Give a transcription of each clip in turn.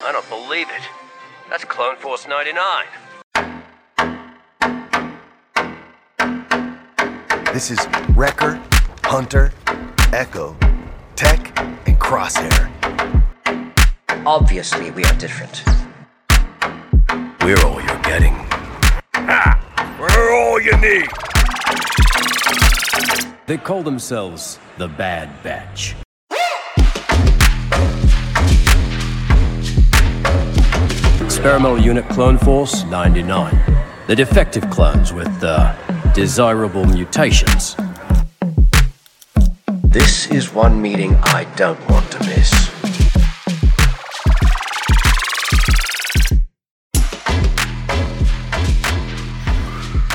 I don't believe it. That's Clone Force 99. This is Wrecker, Hunter, Echo, Tech, and Crosshair. Obviously, we are different. We're all you're getting. Ha! We're all you need! They call themselves the Bad Batch. Experimental unit Clone Force 99. The defective clones with desirable mutations. This is one meeting I don't want to miss.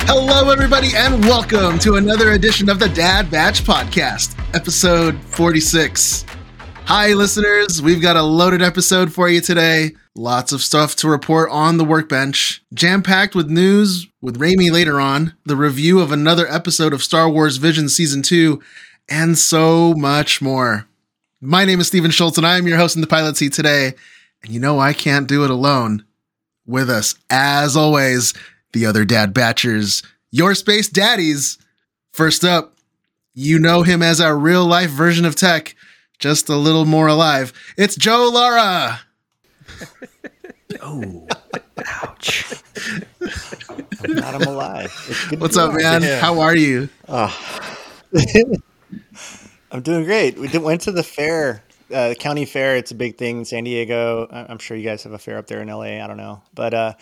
Hello, everybody, and welcome to another edition of the Dad Batch Podcast, episode 46. Hi, listeners. We've got a loaded episode for you today. Lots of stuff to report on the workbench. Jam-packed with news with Ramey later on, the review of another episode of Star Wars Vision Season 2, and so much more. My name is Steven Schultz, and I am your host in the pilot seat today. And you know I can't do it alone. With us, as always, the other Dad Batchers, your space daddies. First up, you know him as our real-life version of Tech. Just a little more alive. It's Joe Lara. Oh, ouch. Not I'm alive. What's up, man? Yeah. How are you? Oh. I'm doing great. We went to the fair, the county fair. It's a big thing in San Diego. I'm sure you guys have a fair up there in LA. I don't know. But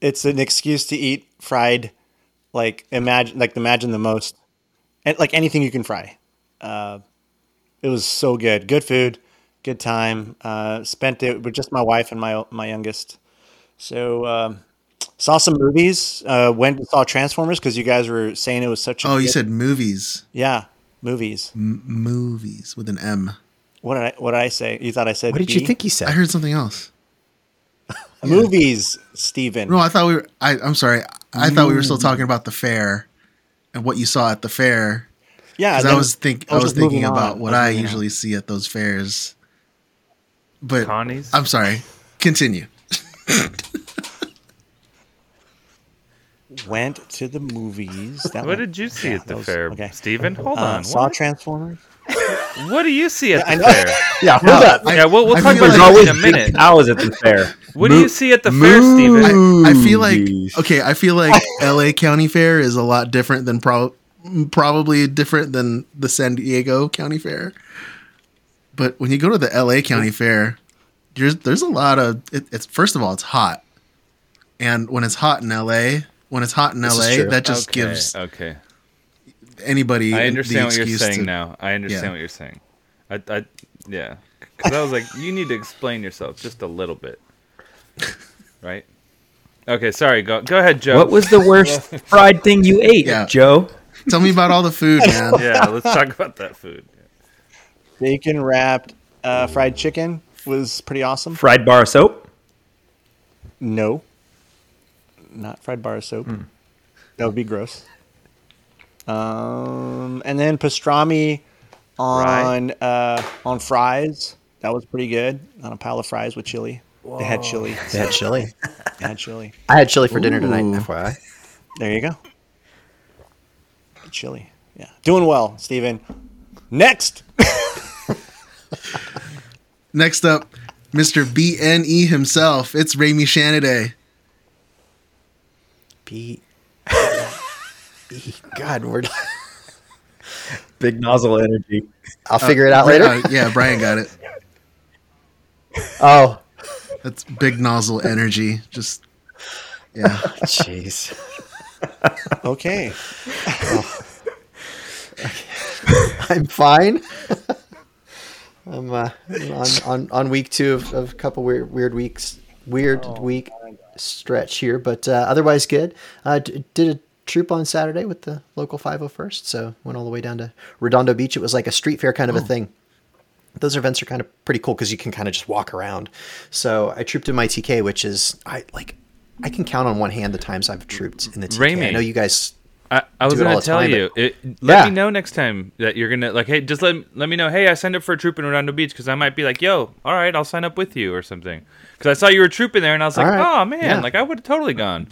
it's an excuse to eat fried, imagine the most, and like anything you can fry. It was so good. Good food, good time. Spent it with just my wife and my youngest. So saw some movies. Went and saw Transformers because you guys were saying it was such a good... you said movies. Yeah, movies. Movies with an M. What did I say? You thought I said what did B? You think you said? I heard something else. Movies, Steven. No, I thought we were... I'm sorry. I thought we were still talking about the fair and what you saw at the fair. Yeah, I was thinking about what I usually see at those fairs. But Connie's? I'm sorry. Continue. Went to the movies. What did you see at the fair, okay. Steven? Hold on. Saw Transformers. What do you see at the fair? Yeah, hold up. Yeah, we'll talk about it in a minute. I was at the fair. What do you see at the fair, Steven? I feel like LA County Fair is a lot different than probably different than the San Diego County Fair. But when you go to the LA County Fair, there's a lot of it's first of all, it's hot. And when it's hot in LA, that just gives anybody I understand the what you're saying to, now. I understand what you're saying. I cuz I was like you need to explain yourself just a little bit. Right? Okay, sorry. Go ahead, Joe. What was the worst fried thing you ate, Joe? Tell me about all the food, man. Yeah, let's talk about that food. Bacon wrapped fried chicken was pretty awesome. Fried bar of soap? No. Not fried bar of soap. Mm. That would be gross. And then pastrami on fries. That was pretty good. On a pile of fries with chili. Whoa. They had chili. I had chili for dinner tonight, FYI. There you go. Chili. Yeah. Doing well, Steven. Next. Next up, Mr. BNE himself. It's Ramey Shannaday. God, we're big nozzle energy. I'll figure it out later. Brian got it. Oh. That's big nozzle energy. Just jeez. Okay. I'm fine. I'm on week two of a couple weird week stretch here, but otherwise good. Did a troop on Saturday with the local 501st, so went all the way down to Redondo Beach. It was like a street fair kind of a thing. Those events are kind of pretty cool because you can kind of just walk around. So I trooped in my TK, which is I can count on one hand the times I've trooped in the TK. Ramey, I know you guys. I was going to tell you. Let me know next time that you're going to, like, hey, just let me know, hey, I signed up for a troop in Redondo Beach, because I might be like, yo, all right, I'll sign up with you or something. Because I saw you were a troop in there, and I was like, right. Oh, man, yeah. Like, I would have totally gone.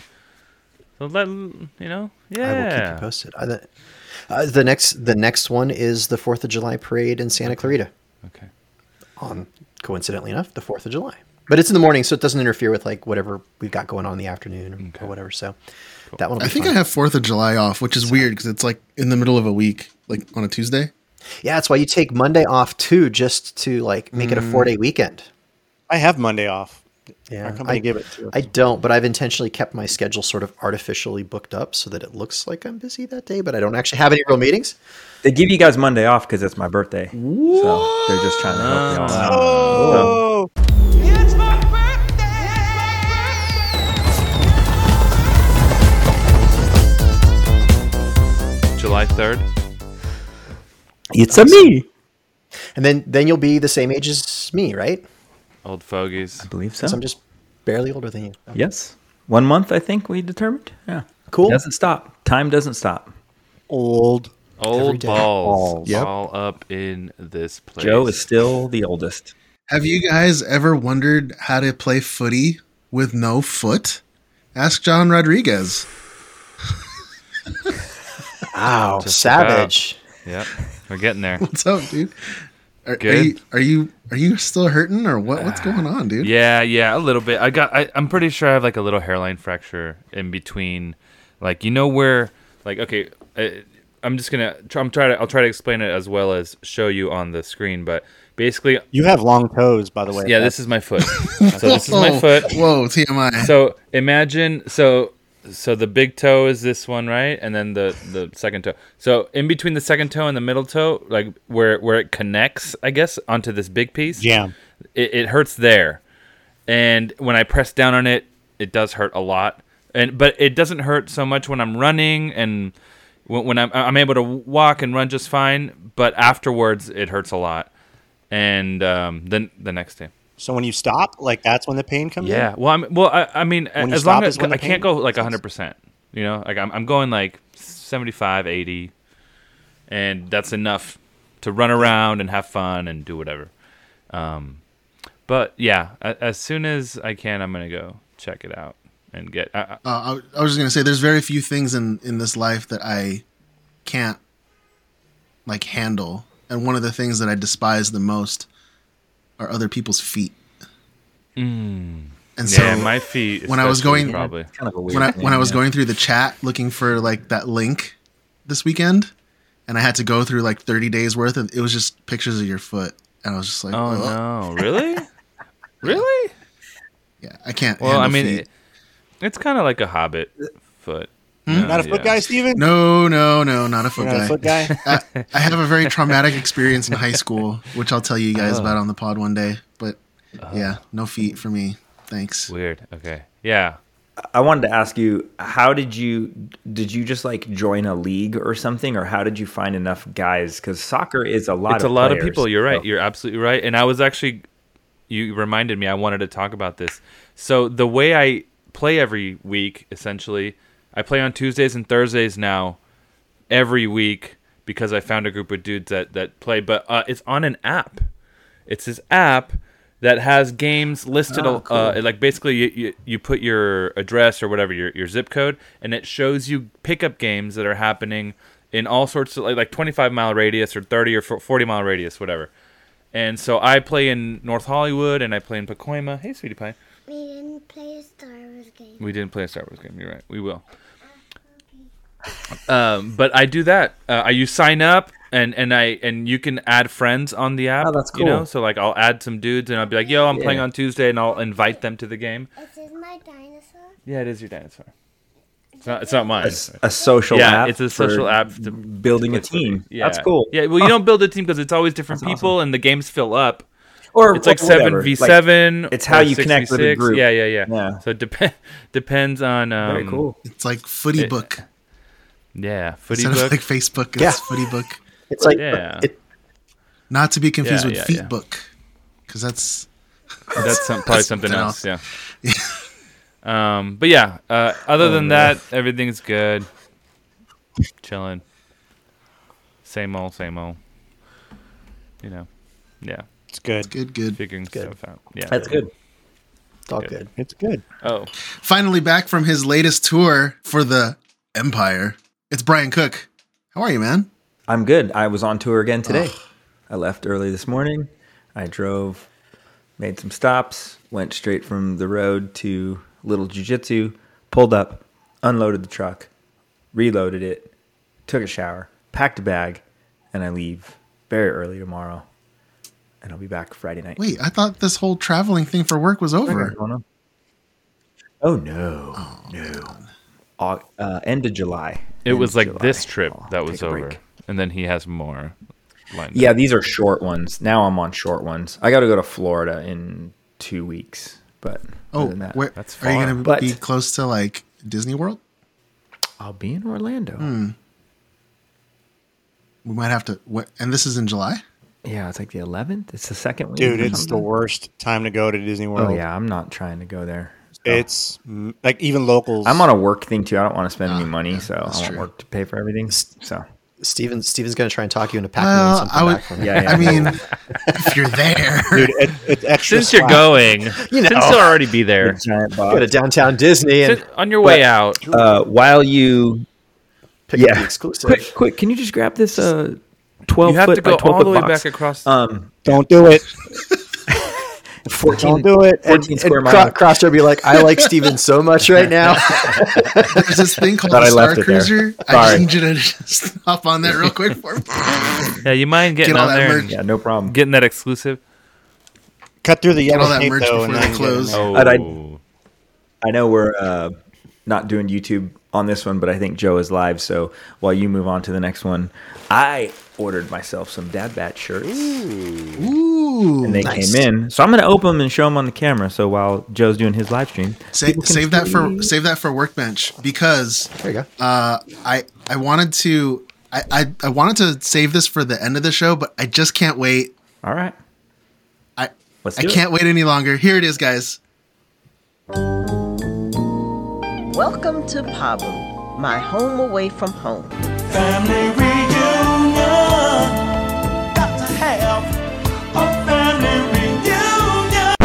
So, yeah. I will keep you posted. The next one is the 4th of July parade in Santa Clarita. Okay. Coincidentally enough, the 4th of July. But it's in the morning, so it doesn't interfere with, like, whatever we've got going on in the afternoon or whatever. So that one will be fun. I have 4th of July off, which is weird because it's, like, in the middle of a week, like, on a Tuesday. Yeah, that's why you take Monday off, too, just to, like, make it a 4-day weekend. I have Monday off. Yeah. Our company gave it to us. I don't, but I've intentionally kept my schedule sort of artificially booked up so that it looks like I'm busy that day, but I don't actually have any real meetings. They give you guys Monday off because it's my birthday. What? So they're just trying to help you all out. Oh! So. It's my birthday! It's my birthday! July 3rd. It's a me! And then you'll be the same age as me, right? Old fogies. I believe so. I'm just barely older than you. Yes. 1 month, I think we determined. Yeah. Cool. It doesn't stop. Time doesn't stop. Old balls. Yep. All up in this place. Joe is still the oldest. Have you guys ever wondered how to play footy with no foot? Ask John Rodriguez. Wow. Savage. Yep. We're getting there. What's up, dude? Are you still hurting or what? What's going on, dude? Yeah, a little bit. I'm pretty sure I have like a little hairline fracture in between, like, you know where, like, okay, I'll try to explain it as well as show you on the screen, but basically you have long toes, by the way. Yeah, this is my foot. So this is my foot. Whoa, TMI. So imagine So the big toe is this one, right? And then the second toe. So in between the second toe and the middle toe, like where it connects, I guess, onto this big piece. Yeah. It hurts there. And when I press down on it, it does hurt a lot. But it doesn't hurt so much when I'm running, and when I'm able to walk and run just fine. But afterwards, it hurts a lot. And then the next day. So when you stop, like, that's when the pain comes in? Yeah. Well, I mean, as long as I can't go like 100%, you know, like I'm going like 75, 80, and that's enough to run around and have fun and do whatever. But yeah, as soon as I can, I'm going to go check it out and get. I was just going to say, there's very few things in this life that I can't, like, handle. And one of the things that I despise the most are other people's feet. Mm. And so my feet, when I was going, probably. When I was going through the chat looking for like that link this weekend, and I had to go through like 30 days worth, and it was just pictures of your foot. And I was just like, oh no, really? Really? Yeah. I can't. Well, I mean, it's kind of like a hobbit foot. Hmm? No, not a foot guy, Steven? No, not a foot guy. I have a very traumatic experience in high school, which I'll tell you guys about on the pod one day. But yeah, no feet for me. Thanks. Weird. Okay. Yeah. I wanted to ask you, how did you just like join a league or something, or how did you find enough guys? Because soccer is a lot. It's of a lot players, of people. You're right. So. You're absolutely right. And I was actually, you reminded me. I wanted to talk about this. So the way I play every week, essentially. I play on Tuesdays and Thursdays now every week because I found a group of dudes that play. But it's on an app. It's this app that has games listed. Cool. Like basically you put your address or whatever, your zip code, and it shows you pickup games that are happening in all sorts of like 25-mile radius or 30 or 40-mile radius, whatever. And so I play in North Hollywood and I play in Pacoima. Hey, sweetie pie. We didn't play a Star Wars game. You're right. We will. But I do that. You sign up, and you can add friends on the app. Oh, that's cool. You know, so like I'll add some dudes, and I'll be like, "Yo, I'm playing on Tuesday," and I'll invite them to the game. Is this my dinosaur? Yeah, it is your dinosaur. It's not mine. A social app. Yeah, it's a social app to building a team. Yeah. That's cool. Yeah, well, you don't build a team because it's always different people, awesome. And the games fill up. Or it's like 7v7. Like, it's how you connect with a group. Yeah. So it depends on. Very cool. It's like Footy Book. Yeah, Footy Book. It's like Facebook. It's Footy Book. It's like not to be confused with Feet Book, because that's probably something else. But other than that, everything's good. chilling. Same old. You know, yeah. It's good. It's good. Figuring it's good. Stuff out. Yeah, that's good. It's all good. It's good. Oh, finally back from his latest tour for the Empire. It's Brian Cook. How are you, man? I'm good. I was on tour again today. Ugh. I left early this morning. I drove, made some stops, went straight from the road to Little Jiu-Jitsu, pulled up, unloaded the truck, reloaded it, took a shower, packed a bag, and I leave very early tomorrow. And I'll be back Friday night. Wait, I thought this whole traveling thing for work was over. Oh, no. Oh, no. End of July. It was like this trip that was over. And then he has more lined up. Yeah, these are short ones. Now I'm on short ones. I got to go to Florida in 2 weeks. But that's far. Are you going to be close to like Disney World? I'll be in Orlando. We might have to. What? And this is in July? Yeah, it's like the 11th. It's the second week. Dude, it's the worst time to go to Disney World. Oh, yeah. I'm not trying to go there. So. It's like even locals. I'm on a work thing, too. I don't want to spend any money, so I want work to pay for everything. So Steven's going to try and talk you into packing something back for me. Yeah. I mean, if you're there. Dude, it's extra since you're going, since you'll already be there. Go to downtown Disney. And, on your way out. While you pick up the exclusive. Quick, can you just grab this 12 you have to go all the way box. Back across. Don't do it. 14, don't do it. 14 square miles. Crosshair be like, I like Steven so much right now. There's this thing called a Star Cruiser. I just need you to just hop on that real quick for me. Yeah, you mind getting on there? Yeah, no problem. Getting that exclusive. Cut through the yellow tape though, and then close. Oh. I know we're not doing YouTube on this one, but I think Joe is live. So while you move on to the next one, I ordered myself some Bad Batch shirts. Ooh, and they came in. So I'm going to open them and show them on the camera. So while Joe's doing his live stream, save that for Workbench, because there you go. I wanted to save this for the end of the show, but I just can't wait. All right, I can't wait any longer. Here it is, guys. Welcome to Pabu, my home away from home. Family reunion. Got to have a family reunion.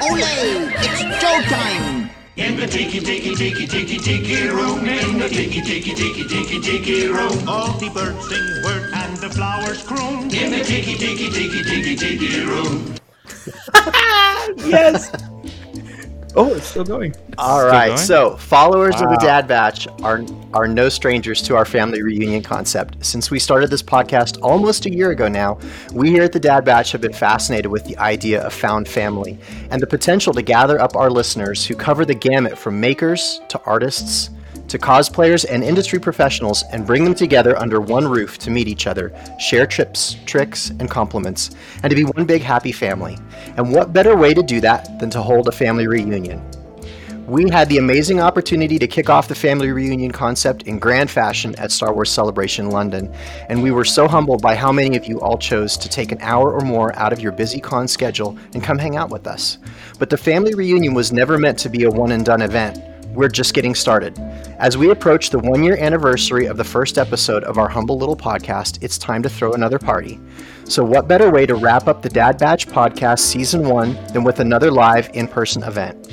Ole, it's showtime. In the tiki-tiki-tiki-tiki-tiki room. In the tiki-tiki-tiki-tiki-tiki room. All the birds sing word and the flowers croon. In the tiki-tiki-tiki-tiki-tiki room. Yes. Oh, it's still going. All right. So followers of the Dad Batch are no strangers to our family reunion concept. Since we started this podcast almost a year ago now, we here at the Dad Batch have been fascinated with the idea of found family and the potential to gather up our listeners who cover the gamut from makers to artists to cosplayers and industry professionals, and bring them together under one roof to meet each other, share trips, tricks, and compliments, and to be one big happy family. And what better way to do that than to hold a family reunion? We had the amazing opportunity to kick off the family reunion concept in grand fashion at Star Wars Celebration London, and we were so humbled by how many of you all chose to take an hour or more out of your busy con schedule and come hang out with us. But the family reunion was never meant to be a one-and-done event. We're just getting started. As we approach the one-year anniversary of the first episode of our humble little podcast, it's time to throw another party. So what better way to wrap up the Dad Batch podcast season 1 than with another live in-person event?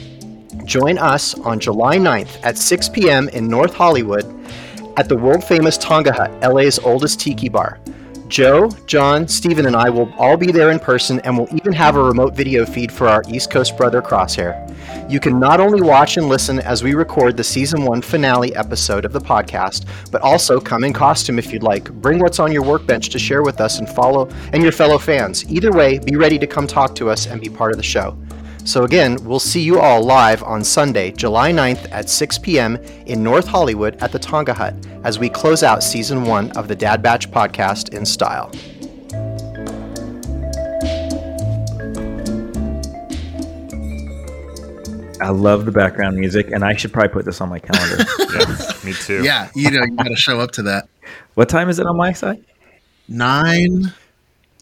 Join us on July 9th at 6 p.m. in North Hollywood at the world-famous Tonga Hut, LA's oldest tiki bar. Joe, John, Steven, and I will all be there in person, and we'll even have a remote video feed for our East Coast brother, Crosshair. You can not only watch and listen as we record the Season 1 finale episode of the podcast, but also come in costume if you'd like. Bring what's on your workbench to share with us and your fellow fans. Either way, be ready to come talk to us and be part of the show. So again, we'll see you all live on Sunday, July 9th at 6 p.m. in North Hollywood at the Tonga Hut as we close out Season 1 of the Dad Batch podcast in style. I love the background music, and I should probably put this on my calendar. Yeah, me too. Yeah, you got to show up to that. What time is it on my side? 9.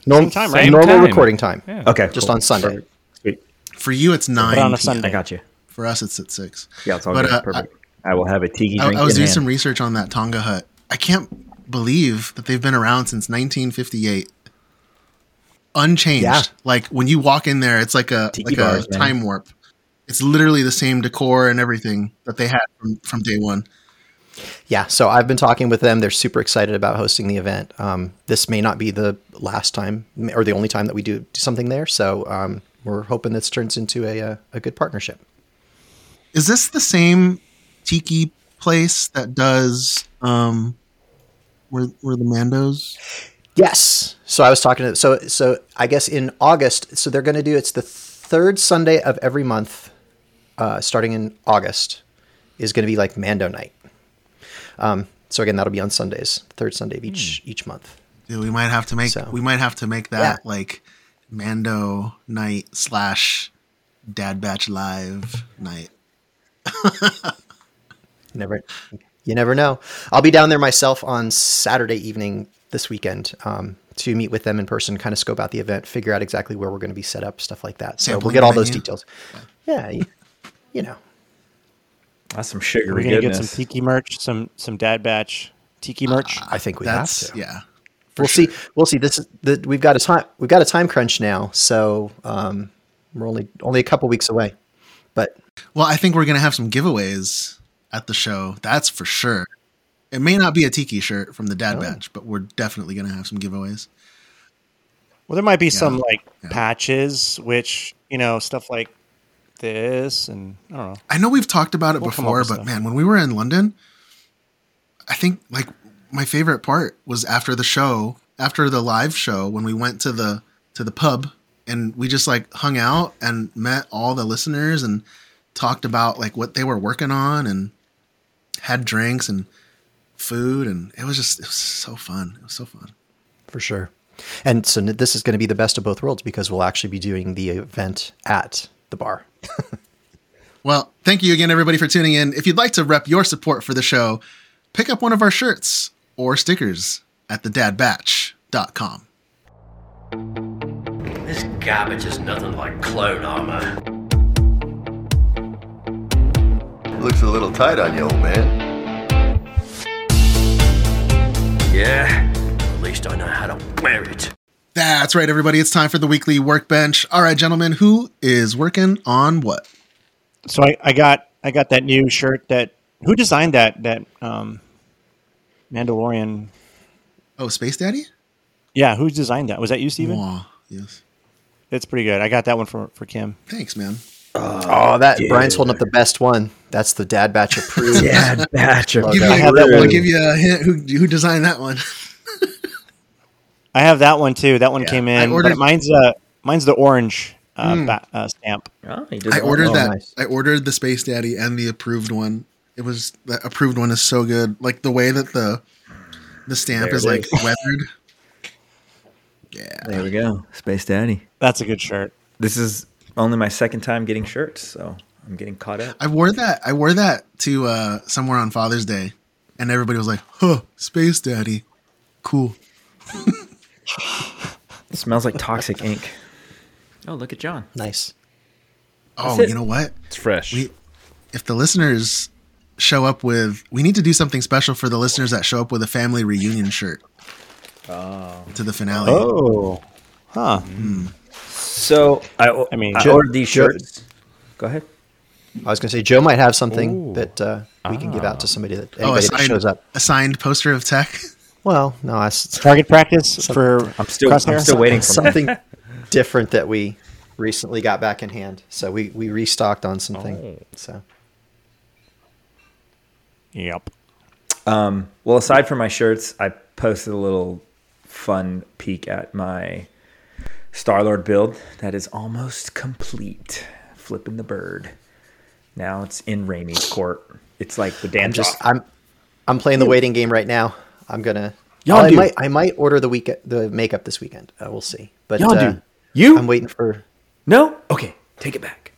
Normal time. Recording time. Yeah. Okay, just cool. On Sunday. Perfect. For you, it's 9 on a Sunday. I got you. For us, it's at 6. Yeah, it's all good. Perfect. I will have a tiki drink. I was doing some research on that Tonga Hut. I can't believe that they've been around since 1958. Unchanged. Yeah. Like when you walk in there, it's like a time warp. It's literally the same decor and everything that they had from day one. Yeah. So I've been talking with them. They're super excited about hosting the event. This may not be the last time or the only time that we do something there. So we're hoping this turns into a good partnership. Is this the same tiki place that does where the Mandos? Yes. So I was talking to, so I guess in August, so they're going to do, it's the third Sunday of every month, starting in August, is going to be like Mando night. So again, that'll be on Sundays, third Sunday of each month. Dude, we might have to make, that like Mando night / Dad Batch Live night. You never know. I'll be down there myself on Saturday evening this weekend to meet with them in person, kind of scope out the event, figure out exactly where we're going to be set up, stuff like that. So we'll get all those details. Yeah. You know. That's some sugary goodness. We're going to get some tiki merch, some Dad Batch tiki merch. I think we have to. Yeah. We'll see. We've got a time crunch now, so we're only a couple weeks away. But I think we're going to have some giveaways at the show. That's for sure. It may not be a tiki shirt from the Dad Batch, but we're definitely going to have some giveaways. Well, there might be some patches, which, you know, stuff like this, and I don't know. I know we've talked about it before, but man, when we were in London, I think like my favorite part was after the show, after the live show, when we went to the pub and we just like hung out and met all the listeners and talked about like what they were working on and had drinks and food, and it was so fun. It was so fun. For sure. And so this is going to be the best of both worlds because we'll actually be doing the event at the bar. Well, thank you again, everybody, for tuning in. If you'd like to rep your support for the show, pick up one of our shirts or stickers at thedadbatch.com. This garbage is nothing like clone armor. Looks a little tight on you, old man. Yeah, at least I know how to wear it. That's right, everybody. It's time for the weekly workbench. All right, gentlemen, who is working on what? So I got that new shirt that who designed that Mandalorian? Oh, Space Daddy? Yeah, who designed that? Was that you, Steven? Wow, yes. It's pretty good. I got that one for Kim. Thanks, man. Brian's holding up the best one. That's the Dad Batch approved. Dad Batch approved. I'll give you a hint who designed that one. I have that one too. That one came in. But mine's the orange stamp. Oh, I ordered that. Nice. I ordered the Space Daddy and the approved one. It was the approved one is so good. Like the way that the stamp is like weathered. Yeah. There we go. Space Daddy. That's a good shirt. This is only my second time getting shirts, so I'm getting caught up. I wore that to somewhere on Father's Day, and everybody was like, "Huh, Space Daddy, cool." It smells like toxic ink. Oh, look at John. Nice. Oh, you know what? It's fresh. If the listeners show up with, we need to do something special for the listeners that show up with a family reunion shirt to the finale. Oh, huh. Mm. So I ordered these shirts. Go ahead. I was going to say Joe might have something that we can give out to somebody that that shows up. A signed poster of tech. Well, no, target practice for. I'm still waiting for something different that we recently got back in hand. So we restocked on something. Oh. So. Yep. Well, aside from my shirts, I posted a little fun peek at my Star-Lord build that is almost complete. Flipping the bird. Now it's in Ramey's court. It's like the damn I'm playing the waiting game right now. I'm gonna. I might order the makeup this weekend. We'll see. But y'all do. You? I'm waiting for. No. Okay, take it back.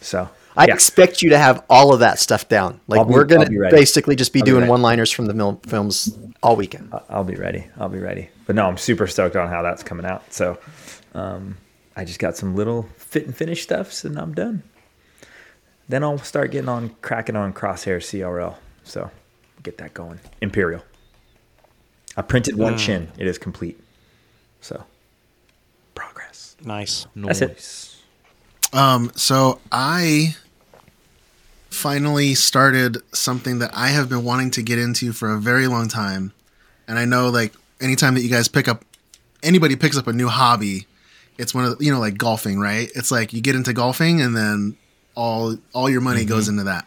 So I expect you to have all of that stuff down. Like we're gonna basically just be doing one-liners from the films all weekend. I'll be ready. But no, I'm super stoked on how that's coming out. So. I I just got some little fit and finish stuffs, and I'm done. Then I'll start getting on, cracking on Crosshair CRL. So get that going. Imperial. I printed one chin. It is complete. So progress. Nice. That's it. So I finally started something that I have been wanting to get into for a very long time. And I know, like, anytime that you guys pick up, anybody picks up a new hobby, it's one of the, you know, like golfing, right? It's like you get into golfing and then all your money goes into that.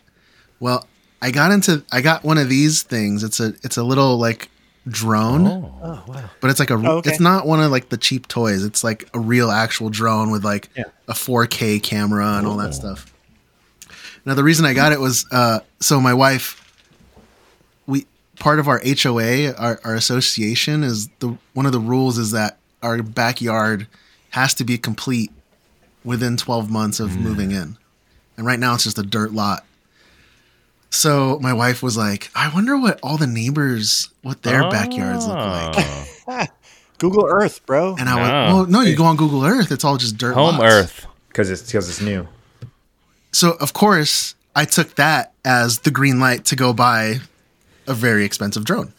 Well, I got one of these things. It's a little like drone. Oh wow. But it's like it's not one of like the cheap toys. It's like a real actual drone with like a 4K camera and all that stuff. Now the reason I got it was so my wife, part of our HOA, our association, is one of the rules is that our backyard has to be complete within 12 months of moving in. And right now it's just a dirt lot. So my wife was like, I wonder what all the neighbors, what their backyards look like. Google Earth, bro. And I was like, well, no, you go on Google Earth. It's all just dirt lots. Home Earth, because it's new. So, of course, I took that as the green light to go buy a very expensive drone.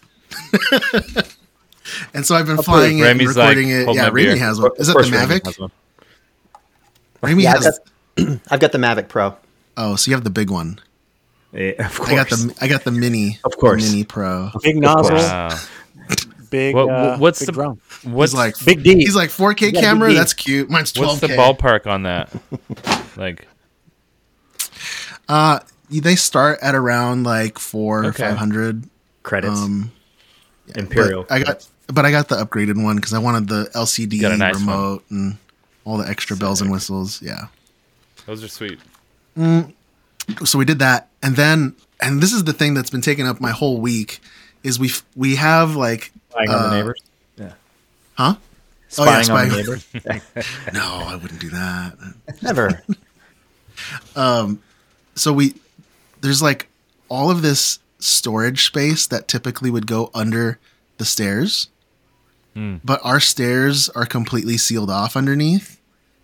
And so I've been flying it, Remy's recording it. Yeah, Ramey has one. Is that the Mavic? Ramey has. I've got the Mavic Pro. Oh, so you have the big one. Yeah, of course. I got the Mini. Of course. Mini Pro. Big nozzle. Wow. Big. What's big the drone? What's like Big D? He's like 4K camera. That's cute. Mine's 12K. What's the ballpark on that? Like, they start at around like 400 or 500 credits. Yeah, Imperial. But I got the upgraded one because I wanted the LCD remote and all the extra bells and whistles. Yeah. Those are sweet. So we did that, and this is the thing that's been taking up my whole week, is we have like spying on the neighbors. Yeah. Huh? Spying on the neighbors. No, I wouldn't do that. Never. So there's like all of this storage space that typically would go under the stairs, but our stairs are completely sealed off underneath.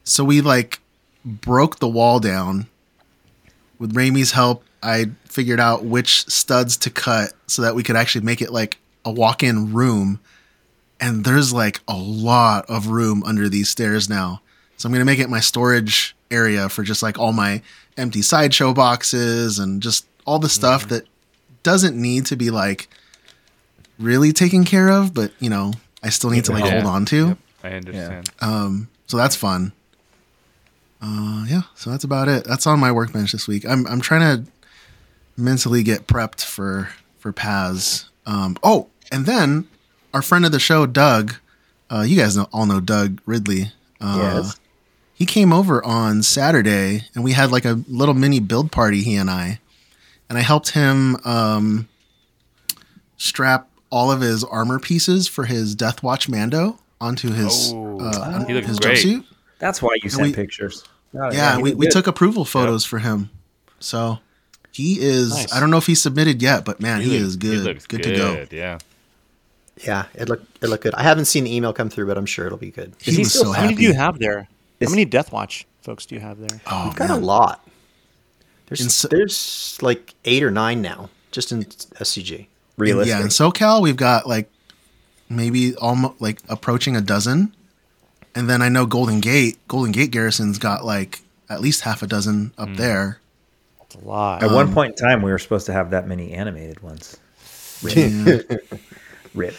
So we like broke the wall down. With Ramey's help, I figured out which studs to cut so that we could actually make it like a walk-in room. And there's like a lot of room under these stairs now. So I'm going to make it my storage area for just like all my empty sideshow boxes and just all the stuff that doesn't need to be like really taken care of, but you know, I still need to like hold on to. Yep, I understand. Yeah. So that's fun. So that's about it. That's on my workbench this week. I'm trying to mentally get prepped for Paz. And then our friend of the show, Doug, you guys all know Doug Ridley. Yes. He came over on Saturday and we had like a little mini build party, he and I helped him strap all of his armor pieces for his Death Watch Mando onto his jumpsuit. That's why you sent pictures. We took approval photos for him. So he is, nice. I don't know if he submitted yet, but man, he is good. He looks good to go. Yeah. Yeah, it looked good. I haven't seen the email come through, but I'm sure it'll be good. He was so happy. How many do you have there? How many Death Watch folks do you have there? Oh, we've got a lot. There's like 8 or 9 now, just in SCG. Realistic. Yeah, in SoCal, we've got like maybe almost like approaching a dozen. And then I know Golden Gate Garrison's got like at least half a dozen up there. That's a lot. At one point in time, we were supposed to have that many animated ones. Rip.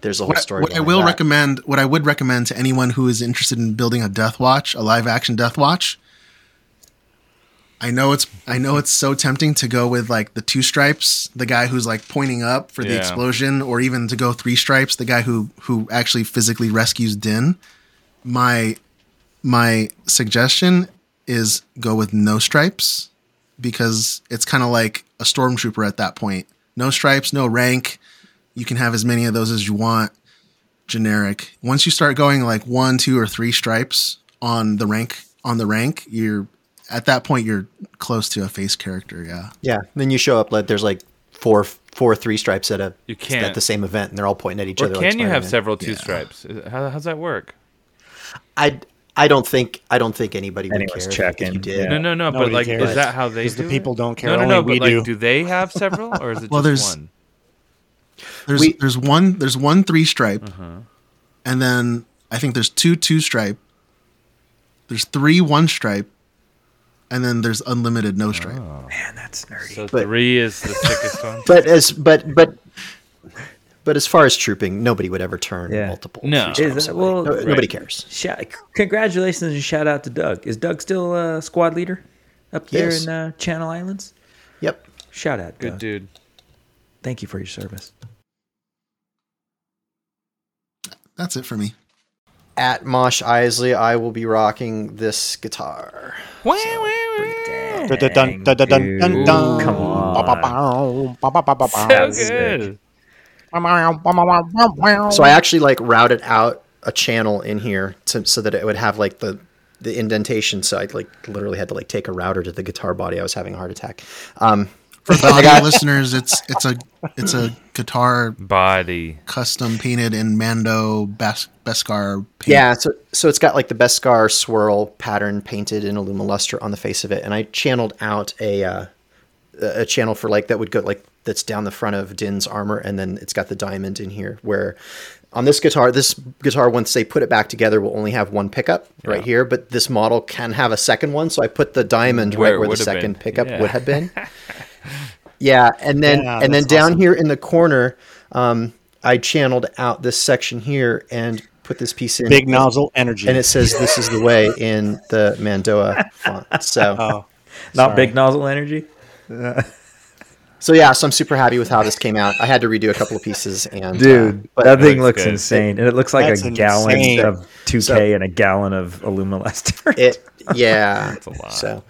There's a whole story. What I would recommend to anyone who is interested in building a Death Watch, a live action Death Watch. I know it's so tempting to go with like the 2 stripes, the guy who's like pointing up for the explosion, or even to go 3 stripes, the guy who actually physically rescues Din. My suggestion is go with no stripes, because it's kind of like a stormtrooper at that point. No stripes, no rank. You can have as many of those as you want. Generic. Once you start going like 1, 2, or 3 stripes on the rank, you're at that point you're close to a face character. Yeah. Yeah. Then you show up. Like there's like 4 3 stripes at the same event, and they're all pointing at each other. Can you have several 2 stripes? How's that work? I I don't think anybody would anyone's care checking. If you did. Yeah. No. Nobody but like, cares. Is that how they? Do the people don't care. No. Only but we like, do they have several, or is it well, just one? There's one 3-stripe, uh-huh. and then I think there's 2 2-stripe. There's 3 1-stripe, and then there's unlimited no stripe. Oh. Man, that's nerdy. So but, 3 is the sickest one. But as far as trooping, nobody would ever turn multiple. No, nobody cares. Congratulations and shout out to Doug. Is Doug still squad leader up there in Channel Islands? Yep. Shout out, Doug. Good dude. Thank you for your service. That's it for me. At Mos Eisley, I will be rocking this guitar. Wow, so, dang, dude. Come on. So good. So I actually like routed out a channel in here so that it would have like the indentation. So I like literally had to like take a router to the guitar body. I was having a heart attack. For audio listeners, it's a guitar body custom painted in Mando Beskar paint. Yeah, so it's got like the Beskar swirl pattern painted in Illuma Luster on the face of it, and I channeled out a channel for like that would go like that's down the front of Din's armor, and then it's got the diamond in here where on this guitar once they put it back together will only have one pickup right here, but this model can have a second one, so I put the diamond where the second pickup would have been. Yeah, and then down here in the corner I channeled out this section here and put this piece in big nozzle energy, and it says this is the way in the Mandoa font. So big nozzle energy. So so I'm super happy with how this came out. I had to redo a couple of pieces, and but that thing looks good. Insane, and it looks like that's a gallon insane. Of 2K and a gallon of Illuma Luster. That's a lot. So,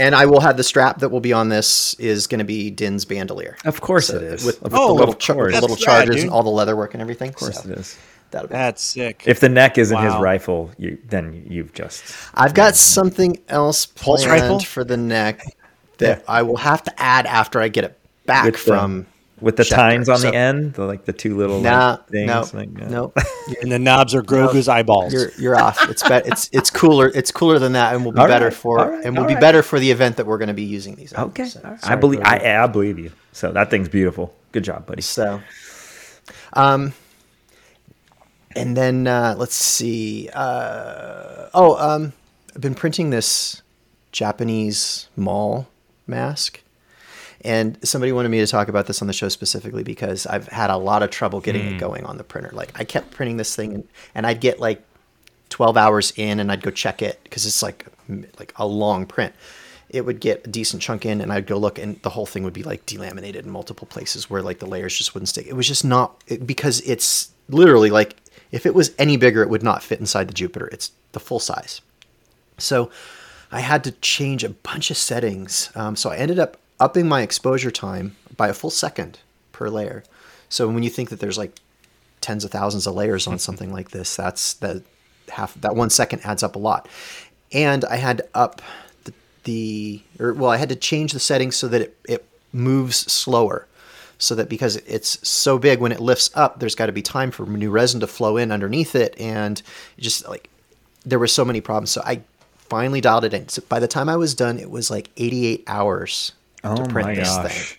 and I will have the strap that will be on this is going to be Din's bandolier. Of course, it is with the little chargers and all the leather work and everything. Of course, it is. That's sick. If the neck isn't his rifle, then you've just. I've got something else planned for the neck. That I will have to add after I get it back with the tines on the end, the two little things. And the knobs are Grogu's eyeballs. You're off. It's cooler. It's cooler than that, and will be better better for the event that we're going to be using these. Okay, so, right. Sorry, I believe you. So that thing's beautiful. Good job, buddy. So, and then let's see. I've been printing this Japanese mall mask, and somebody wanted me to talk about this on the show specifically because I've had a lot of trouble getting it going on the printer. Like I kept printing this thing and I'd get like 12 hours in and I'd go check it because it's like a long print. It would get a decent chunk in and I'd go look and the whole thing would be like delaminated in multiple places where like the layers just wouldn't stick. It was just because it's literally like if it was any bigger it would not fit inside the Jupiter. It's the full size. So I had to change a bunch of settings. So I ended up upping my exposure time by a full second per layer. So when you think that there's like tens of thousands of layers on something like this, that 1 second adds up a lot. And I had to up I had to change the settings so that it moves slower. So that because it's so big, when it lifts up, there's got to be time for new resin to flow in underneath it. And just like, there were so many problems. So I finally dialed it in. So by the time I was done, it was like 88 hours to print this thing.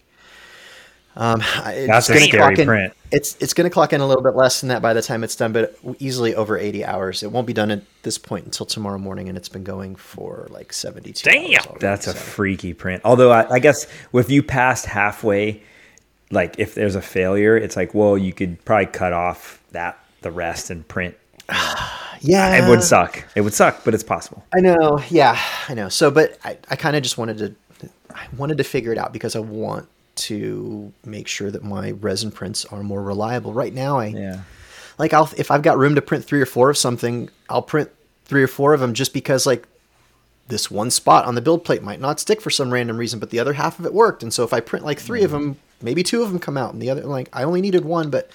That's a scary print. It's going to clock in a little bit less than that by the time it's done, but easily over 80 hours. It won't be done at this point until tomorrow morning, and it's been going for like 72 hours already. That's a freaky print. Although I guess if you passed halfway, like if there's a failure, it's like, well, you could probably cut off the rest and print. Yeah, it would suck. It would suck, but it's possible. I know. Yeah, I know. So, but I kind of just wanted to figure it out because I want to make sure that my resin prints are more reliable. Right now, if I've got room to print 3 or 4 of something, I'll print 3 or 4 of them just because like this one spot on the build plate might not stick for some random reason, but the other half of it worked. And so if I print like 3 of them, maybe 2 of them come out, and the other like I only needed 1, but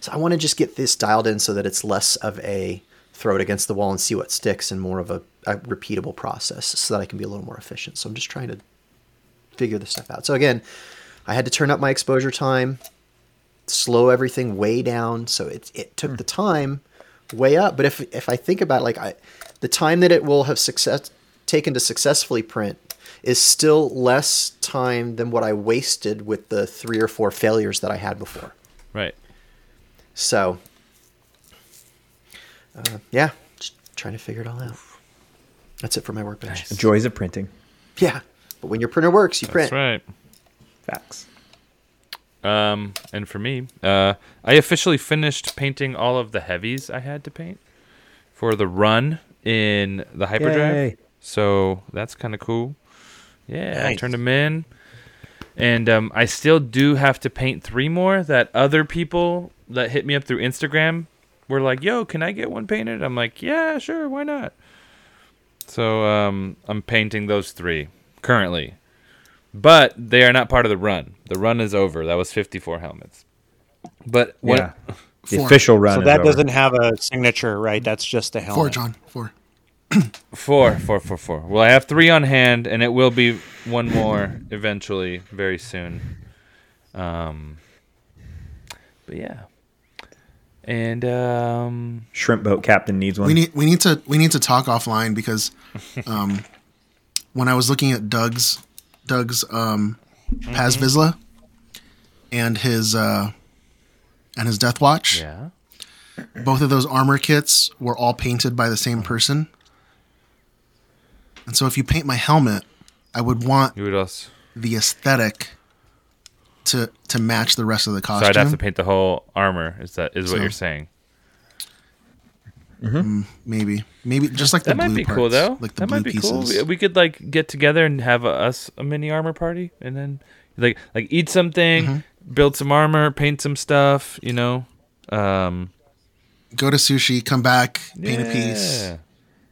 so I want to just get this dialed in so that it's less of a throw it against the wall and see what sticks and more of a repeatable process so that I can be a little more efficient. So I'm just trying to figure this stuff out. So again, I had to turn up my exposure time, slow everything way down. So it took the time way up. But if I think about it, like the time that it will have taken to successfully print is still less time than what I wasted with the 3 or 4 failures that I had before. Right. So, yeah, just trying to figure it all out. That's it for my workbench. Nice. The joys of printing. Yeah, but when your printer works, you print. That's right. Facts. And for me, I officially finished painting all of the heavies I had to paint for the run in the hyperdrive. Yay. So that's kind of cool. Yeah, nice. I turned them in. And I still do have to paint 3 more that other people that hit me up through Instagram were like, yo, can I get one painted? I'm like, yeah, sure, why not? So I'm painting those 3 currently. But they are not part of the run. The run is over. That was 54 helmets. But what? Yeah. The official run. So that doesn't have a signature, right? That's just a helmet. 4, John. 4. 4. Well, I have 3 on hand, and it will be one more eventually, very soon. But yeah. And shrimp boat captain needs one. We need to talk offline because when I was looking at Doug's Paz Vizsla and his Death Watch. Yeah. Both of those armor kits were all painted by the same person. And so if you paint my helmet, I would want the aesthetic to match the rest of the costume. So I'd have to paint the whole armor. Is what you're saying? Mm-hmm. Maybe just like that, the blue parts. Cool, though. Like that might be cool though. That might be cool. We could like get together and have a mini armor party, and then like eat something, build some armor, paint some stuff. You know, go to sushi, come back, paint a piece.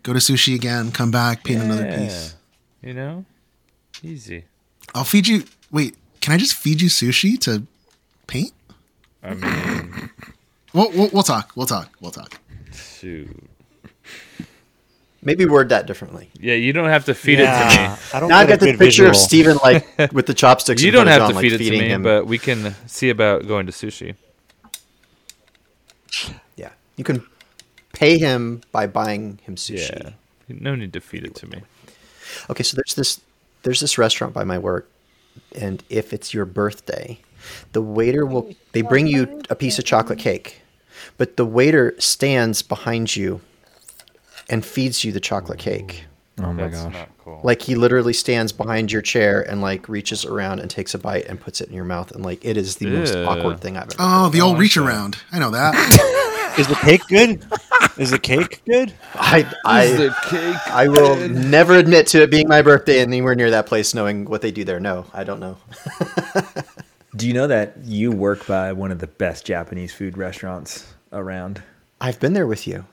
Go to sushi again, come back, paint another piece. You know, easy. I'll feed you. Wait, can I just feed you sushi to paint? I mean, we'll talk. We'll talk. Shoot. Maybe word that differently. Yeah, you don't have to feed it to me. I don't now I got the picture of Steven like with the chopsticks. You don't have to feed it to me, but we can see about going to sushi. Yeah, you can pay him by buying him sushi. Yeah. No need to feed it to me. Okay, so there's this restaurant by my work, and if it's your birthday, the waiter they bring you a piece of chocolate cake. But the waiter stands behind you and feeds you the chocolate cake. Oh my gosh. Not cool. Like he literally stands behind your chair and like reaches around and takes a bite and puts it in your mouth. And like, it is the most awkward thing I've ever heard. The old reach around. I know that. Is the cake good? Is the cake good? I will never admit to it being my birthday anywhere near that place, knowing what they do there. No, I don't know. Do you know that you work by one of the best Japanese food restaurants around? I've been there with you.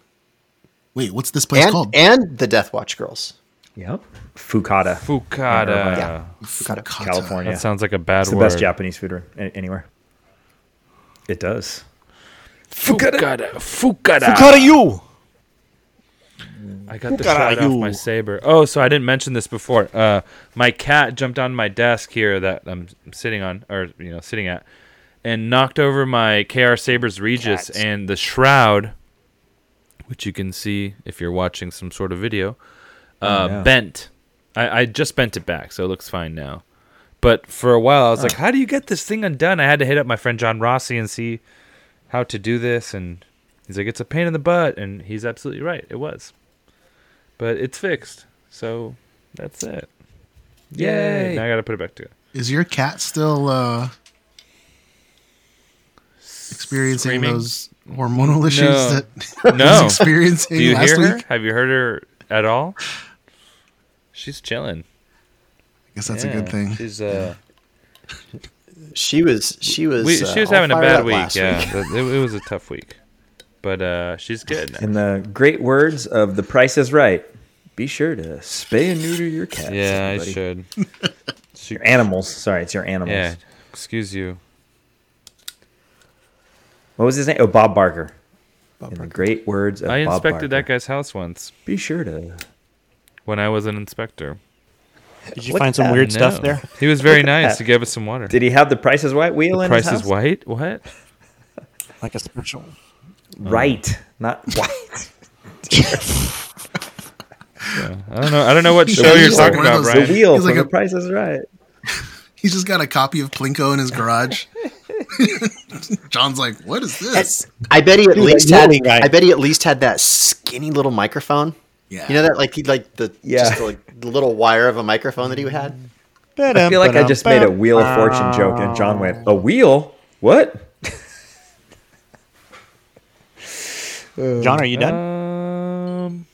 Wait, what's this place called? And the Death Watch girls. Yep. Fukada. Yeah. Fukada. California. That sounds like a bad word. It's the best Japanese food anywhere. It does. Fukada. Fukada you! I got the shot off my saber. Oh, so I didn't mention this before. My cat jumped on my desk here that I'm sitting on, sitting at, and knocked over my KR Sabers Regis and the shroud, which you can see if you're watching some sort of video, bent. I just bent it back, so it looks fine now. But for a while, I was like, "How do you get this thing undone?" I had to hit up my friend John Rossi and see how to do this, and he's like, "It's a pain in the butt," and he's absolutely right. It was. But it's fixed, so that's it. Yay! Now I gotta put it back together. Is your cat still experiencing screaming? Those hormonal issues that he's experiencing? Do you last hear her? Week? Have you heard her at all? She's chilling. I guess that's a good thing. She's she was having a bad week. Yeah, it was a tough week. But she's good now. In the great words of The Price is Right, be sure to spay and neuter your cats. Yeah, everybody. I should. Your animals. Sorry, it's your animals. Yeah, excuse you. What was his name? Oh, Bob Barker. In the great words of Bob Barker. I inspected that guy's house once. Be sure to. When I was an inspector. Did you find some weird stuff there? He was very nice. He gave us some water. Did he have the Price is White wheel in his house? The Price is White? What? Like a special... Right, not white. Yeah, I don't know. I don't know what show you're talking about, Brian. The wheel from The Price is Right. He's just got a copy of Plinko in his garage. John's like, "What is this?" I bet he at least had. I bet he at least had that skinny little microphone. Yeah, you know that like he like the just the little wire of a microphone that he had. I feel like I just made a Wheel of Fortune joke, and John went, "A wheel? What?" John, are you done?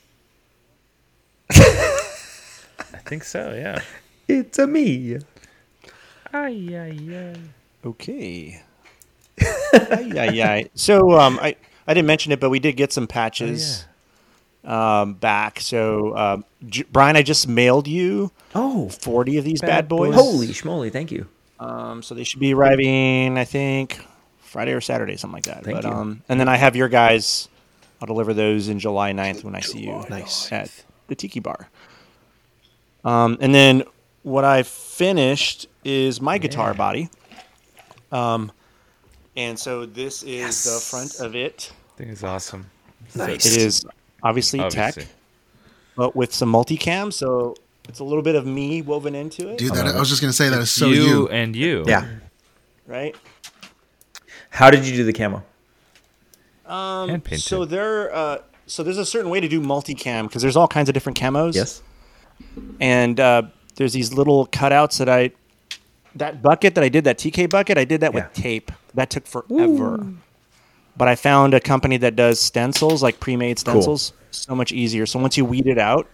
I think so. Yeah, it's a me. Ay, ay, ay. Okay. Ay, ay, ay. So I didn't mention it, but we did get some patches back. So Brian, I just mailed you 40 of these bad boys. Holy schmoly! Thank you. So they should be arriving, I think, Friday or Saturday, something like that. Thank you. And then I have your guys. I'll deliver those in July 9th when I see you at the Tiki Bar. And then what I finished is my guitar body. And so this is the front of it. I think it's awesome. Nice. It is obviously tech, but with some multicam. So it's a little bit of me woven into it. Dude, I was just going to say that is so you. And you. Yeah. Right? How did you do the camo? So there, so there's a certain way to do multicam because there's all kinds of different camos. Yes. And there's these little cutouts that that bucket that I did, that TK bucket, I did that with tape. That took forever. Ooh. But I found a company that does stencils, like pre-made stencils. Cool. So much easier. So once you weed it out,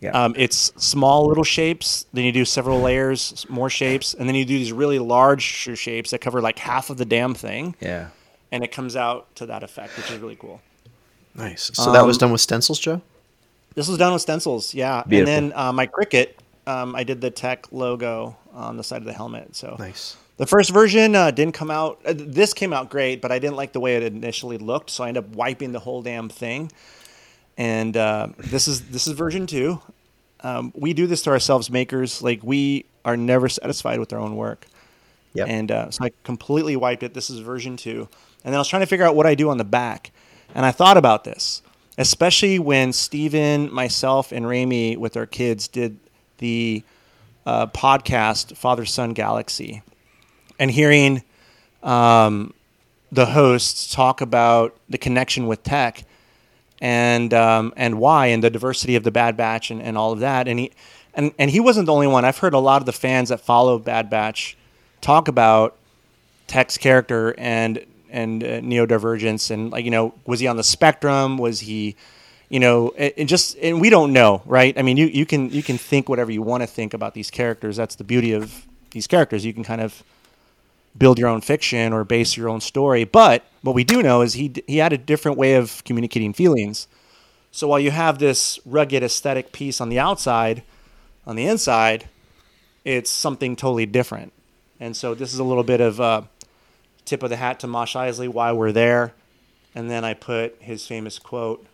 it's small little shapes. Then you do several layers, more shapes. And then you do these really large shapes that cover like half of the damn thing. Yeah. And it comes out to that effect, which is really cool. Nice. So that was done with stencils, Joe? This was done with stencils, yeah. Beautiful. And then my Cricut, I did the tech logo on the side of the helmet. So nice. The first version didn't come out. This came out great, but I didn't like the way it initially looked, so I ended up wiping the whole damn thing. And this is version 2. We do this to ourselves, makers. Like, we are never satisfied with our own work. Yep. And so I completely wiped it. This is version 2. And then I was trying to figure out what I do on the back. And I thought about this, especially when Steven, myself, and Ramey with our kids did the podcast, Father Son Galaxy. And hearing the hosts talk about the connection with tech and why, and the diversity of the Bad Batch and all of that. And he wasn't the only one. I've heard a lot of the fans that follow Bad Batch talk about tech's character and neurodivergence, and like, you know, was he on the spectrum? Was he, you know, and we don't know, right? I mean, you can think whatever you want to think about these characters. That's the beauty of these characters. You can kind of build your own fiction or base your own story. But what we do know is he had a different way of communicating feelings. So while you have this rugged aesthetic piece on the outside, on the inside, it's something totally different. And so this is a little bit of tip of the hat to Mos Eisley, why we're there. And then I put his famous quote,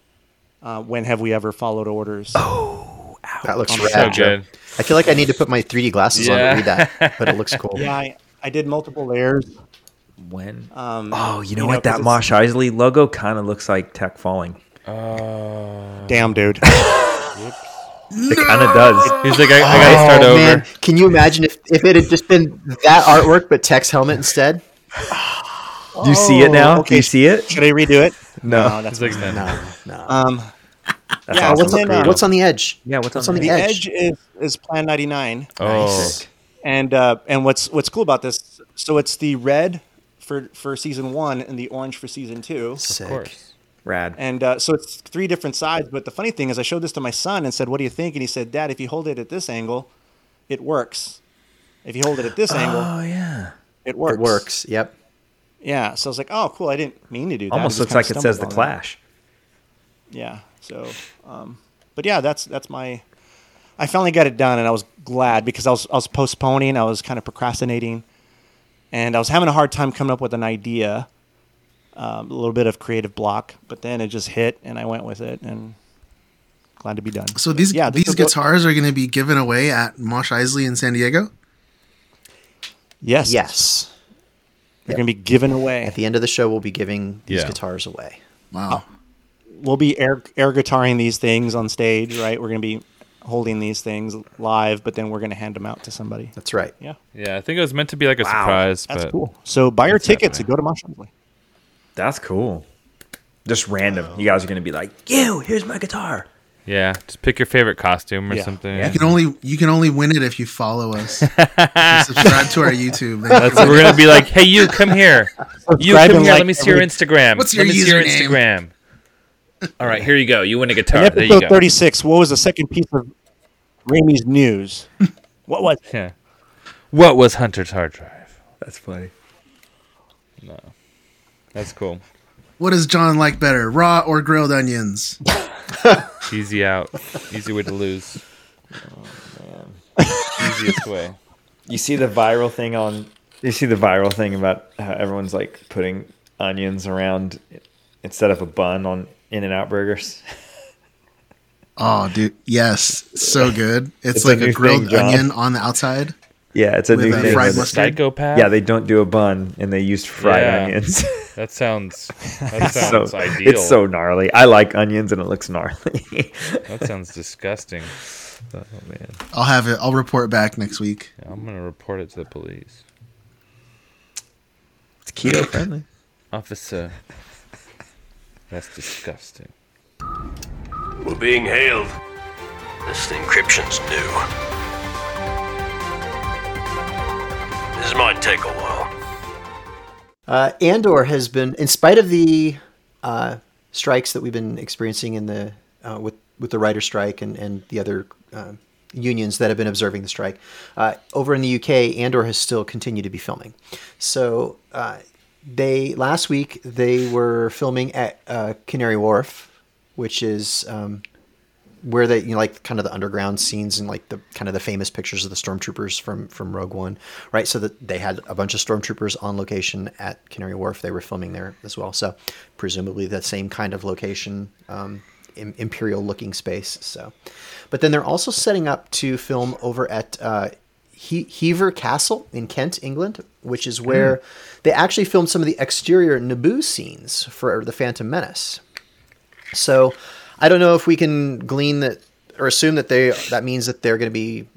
when have we ever followed orders? Oh, ow. That looks rad, Joe. I feel like I need to put my 3D glasses on to read that, but it looks cool. Yeah, I did multiple layers. When? You know what? That Mos Eisley logo kind of looks like tech falling. Damn, dude. It kind of does. He's like, I gotta start over. Man. Can you imagine if it had just been that artwork, but tech's helmet instead? Do you see it now? Okay. Do you see it? Should I redo it? No, that's like no. Yeah, awesome. What's on the edge? Yeah, what's on the edge? The edge is Plan 99. Oh, nice. And what's cool about this? So it's the red for season 1 and the orange for season 2. Sick. Of course, rad. And so it's 3 different sides. But the funny thing is, I showed this to my son and said, "What do you think?" And he said, "Dad, if you hold it at this angle, it works. If you hold it at this angle, oh yeah." It works. It works. Yep. Yeah. So I was like, "Oh, cool! I didn't mean to do that." Almost looks like it says The Clash. That. Yeah. So, but yeah, that's my. I finally got it done, and I was glad because I was postponing, I was kind of procrastinating, and I was having a hard time coming up with an idea. A little bit of creative block, but then it just hit, and I went with it, and glad to be done. So these guitars are going to be given away at Mos Eisley in San Diego. Yes. They're going to be given away. At the end of the show, we'll be giving these guitars away. Wow. We'll be air guitaring these things on stage, right? We're going to be holding these things live, but then we're going to hand them out to somebody. That's right. Yeah. Yeah. I think it was meant to be like a surprise. That's but cool. So buy your tickets and go to Mos Eisley. That's cool. Just random. You guys are going to be like, yo, here's my guitar. Yeah, just pick your favorite costume or something. Yeah. You can only win it if you follow us. And subscribe to our YouTube. We're gonna be like, hey, you come here. You come here. Let me see your Instagram. What's your username? All right, here you go. You win a guitar. In episode 36. What was the second piece of Ramey's news? What was? Yeah. What was Hunter's hard drive? That's funny. No, that's cool. What does John like better, raw or grilled onions? Easy out. Easy way to lose. Oh, man. Easiest way. You see the viral thing about how everyone's like putting onions around instead of a bun on In-N-Out burgers. Oh, dude. Yes. So good. It's like a grilled onion on the outside. Yeah, it's a new thing. Fried mustard. Psychopath? Yeah, they don't do a bun, and they used fried onions. That sounds ideal. It's so gnarly. I like onions, and it looks gnarly. That sounds disgusting. Oh, man. I'll have it. I'll report back next week. Yeah, I'm going to report it to the police. It's keto friendly. Officer, that's disgusting. We're being hailed. This encryption's new. This might take a while. Andor has been, in spite of the strikes that we've been experiencing in the with the writer's strike and the other unions that have been observing the strike, over in the UK, Andor has still continued to be filming. So last week they were filming at Canary Wharf, which is where they, you know, like kind of the underground scenes and like the kind of the famous pictures of the stormtroopers from Rogue One, right? So that they had a bunch of stormtroopers on location at Canary Wharf. They were filming there as well. So presumably the same kind of location, imperial looking space. So, but then they're also setting up to film over at Hever Castle in Kent, England, which is where they actually filmed some of the exterior Naboo scenes for The Phantom Menace. So I don't know if we can glean that or assume that that means that they're going to be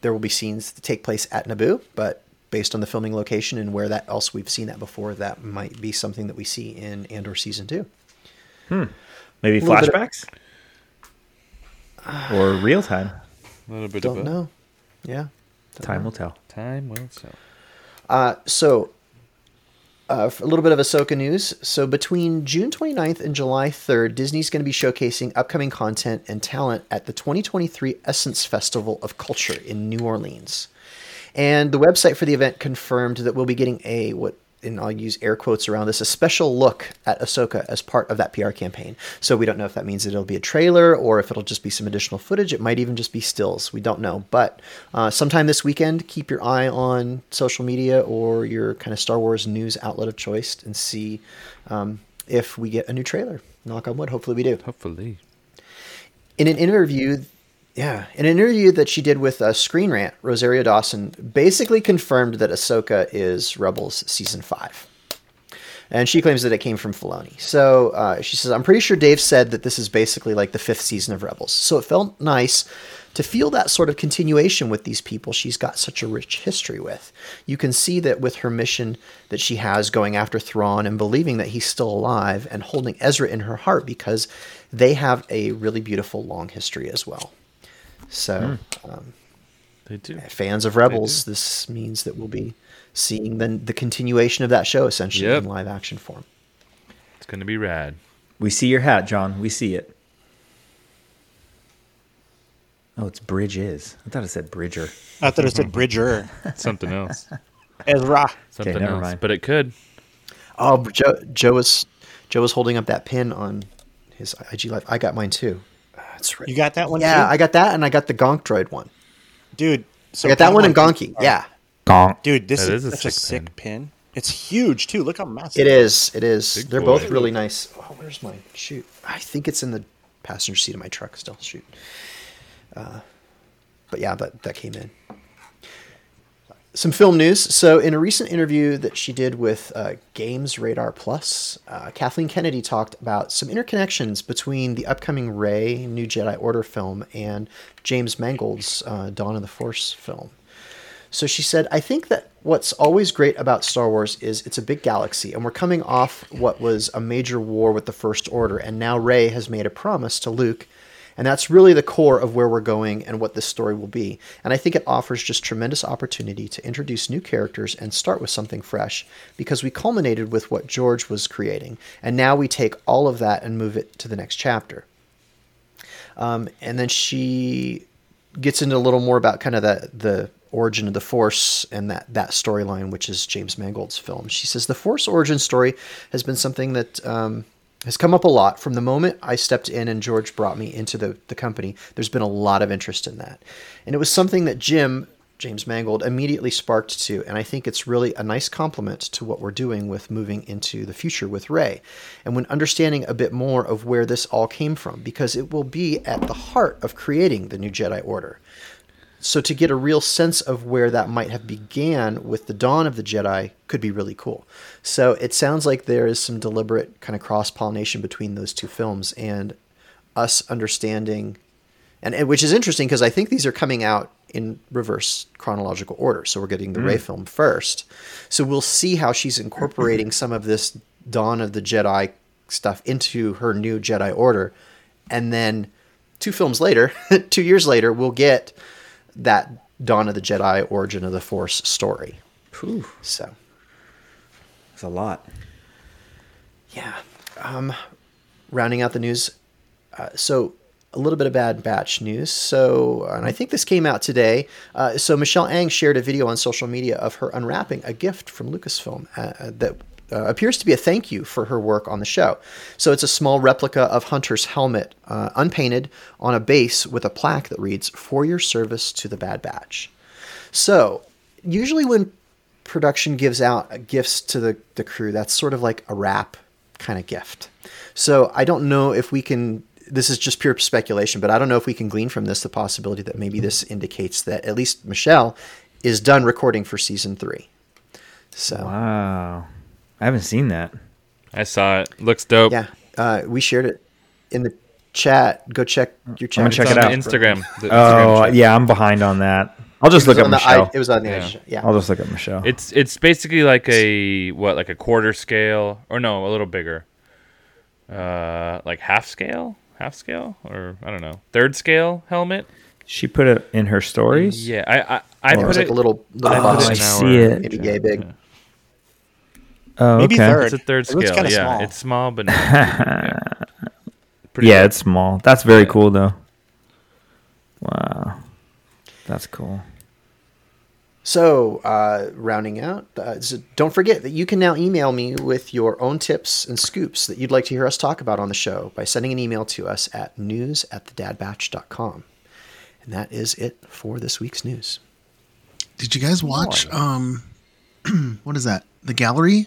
there will be scenes that take place at Naboo, but based on the filming location and where that else we've seen that before, that might be something that we see in Andor season 2. Maybe flashbacks or real time. A little bit. Don't know. Yeah. Time will tell. Time will tell. A little bit of Ahsoka news. So between June 29th and July 3rd, Disney's going to be showcasing upcoming content and talent at the 2023 Essence Festival of Culture in New Orleans. And the website for the event confirmed that we'll be getting and I'll use air quotes around this, a special look at Ahsoka as part of that PR campaign. So we don't know if that means that it'll be a trailer or if it'll just be some additional footage. It might even just be stills. We don't know. But sometime this weekend, keep your eye on social media or your kind of Star Wars news outlet of choice and see if we get a new trailer. Knock on wood. Hopefully we do. Hopefully. In an interview that she did with Screen Rant, Rosario Dawson basically confirmed that Ahsoka is Rebels Season 5. And she claims that it came from Filoni. So she says, I'm pretty sure Dave said that this is basically like the 5th season of Rebels. So it felt nice to feel that sort of continuation with these people she's got such a rich history with. You can see that with her mission that she has going after Thrawn and believing that he's still alive and holding Ezra in her heart because they have a really beautiful long history as well. So, they do. Fans of Rebels, this means that we'll be seeing then the continuation of that show essentially in live action form. It's going to be rad. We see your hat, John. We see it. Oh, it's Bridges. I thought it said Bridger. I thought it said Bridger. Something else. Ezra. Something else. Mind. But it could. Oh, Joe was holding up that pin on his IG Live. I got mine too. That's right. You got that one? Yeah, too? I got that, and I got the Gonk Droid one. Dude. So I got that one and Gonky. Yeah. Gonk. Dude, this is such a sick pin. It's huge, too. Look how massive it is. Big They're boy. Both really nice. Oh, where's mine? Shoot. I think it's in the passenger seat of my truck still. Shoot. But yeah, that came in. Some film news. So in a recent interview that she did with Games Radar Plus, Kathleen Kennedy talked about some interconnections between the upcoming Rey New Jedi Order film and James Mangold's Dawn of the Force film. So she said, I think that what's always great about Star Wars is it's a big galaxy, and we're coming off what was a major war with the First Order, and now Rey has made a promise to Luke, and that's really the core of where we're going and what this story will be. And I think it offers just tremendous opportunity to introduce new characters and start with something fresh, because we culminated with what George was creating, and now we take all of that and move it to the next chapter. And then she gets into a little more about kind of the origin of the Force and that storyline, which is James Mangold's film. She says, the Force origin story has been something that has come up a lot. From the moment I stepped in and George brought me into the company, there's been a lot of interest in that. And it was something that James Mangold immediately sparked to, and I think it's really a nice compliment to what we're doing with moving into the future with Rey, and when understanding a bit more of where this all came from, because it will be at the heart of creating the New Jedi Order. So to get a real sense of where that might have began with the Dawn of the Jedi could be really cool. So it sounds like there is some deliberate kind of cross-pollination between those two films and us understanding, and which is interesting because I think these are coming out in reverse chronological order. So we're getting the Rey film first. So we'll see how she's incorporating some of this Dawn of the Jedi stuff into her New Jedi Order. And then 2 years later, we'll get that Dawn of the Jedi origin of the Force story. Poof. So it's a lot. Yeah. Rounding out the news. So a little bit of Bad Batch news. So, and I think this came out today. So Michelle Ang shared a video on social media of her unwrapping a gift from Lucasfilm that appears to be a thank you for her work on the show. So it's a small replica of Hunter's helmet, unpainted, on a base with a plaque that reads, "For your service to the Bad Batch." So usually when production gives out gifts to the crew, that's sort of like a wrap kind of gift. So I don't know if we can, this is just pure speculation, but I don't know if we can glean from this the possibility that maybe this indicates that at least Michelle is done recording for season 3. So wow. I haven't seen that. I saw it. Looks dope. Yeah. We shared it in the chat. Go check your chat. I'm going to check it out. Instagram. Oh, yeah. I'm behind on that. I'll just look up Michelle. It was on the edge. Yeah. I'll just look up Michelle. It's basically like a quarter scale? Or no, a little bigger. Like half scale? Half scale? Or I don't know. Third scale helmet? She put it in her stories? Yeah. I put it. It was like a little box. I see it. Maybe yay big. Yeah. Oh, maybe okay. Third. It's a third scale. It looks small. It's small, but no. Yeah, it's small. That's very cool, though. Wow, that's cool. So, rounding out, so don't forget that you can now email me with your own tips and scoops that you'd like to hear us talk about on the show by sending an email to us at news@thedadbatch.com. And that is it for this week's news. Did you guys watch? What is that? The gallery?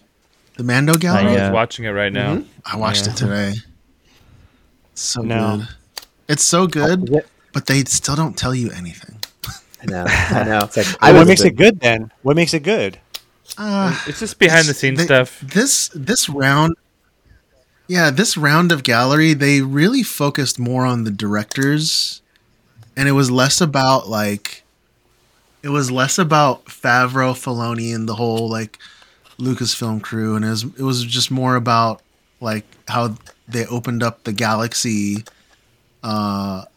The Mando gallery? I was watching it right now. Mm-hmm. I watched it today. It's so good. It's so good, but they still don't tell you anything. I know. What makes it good then? What makes it good? It's just behind the scenes stuff. This round of gallery, they really focused more on the directors, and it was less about Favreau, Filoni, and the whole Lucasfilm crew, and it was just more about how they opened up the galaxy to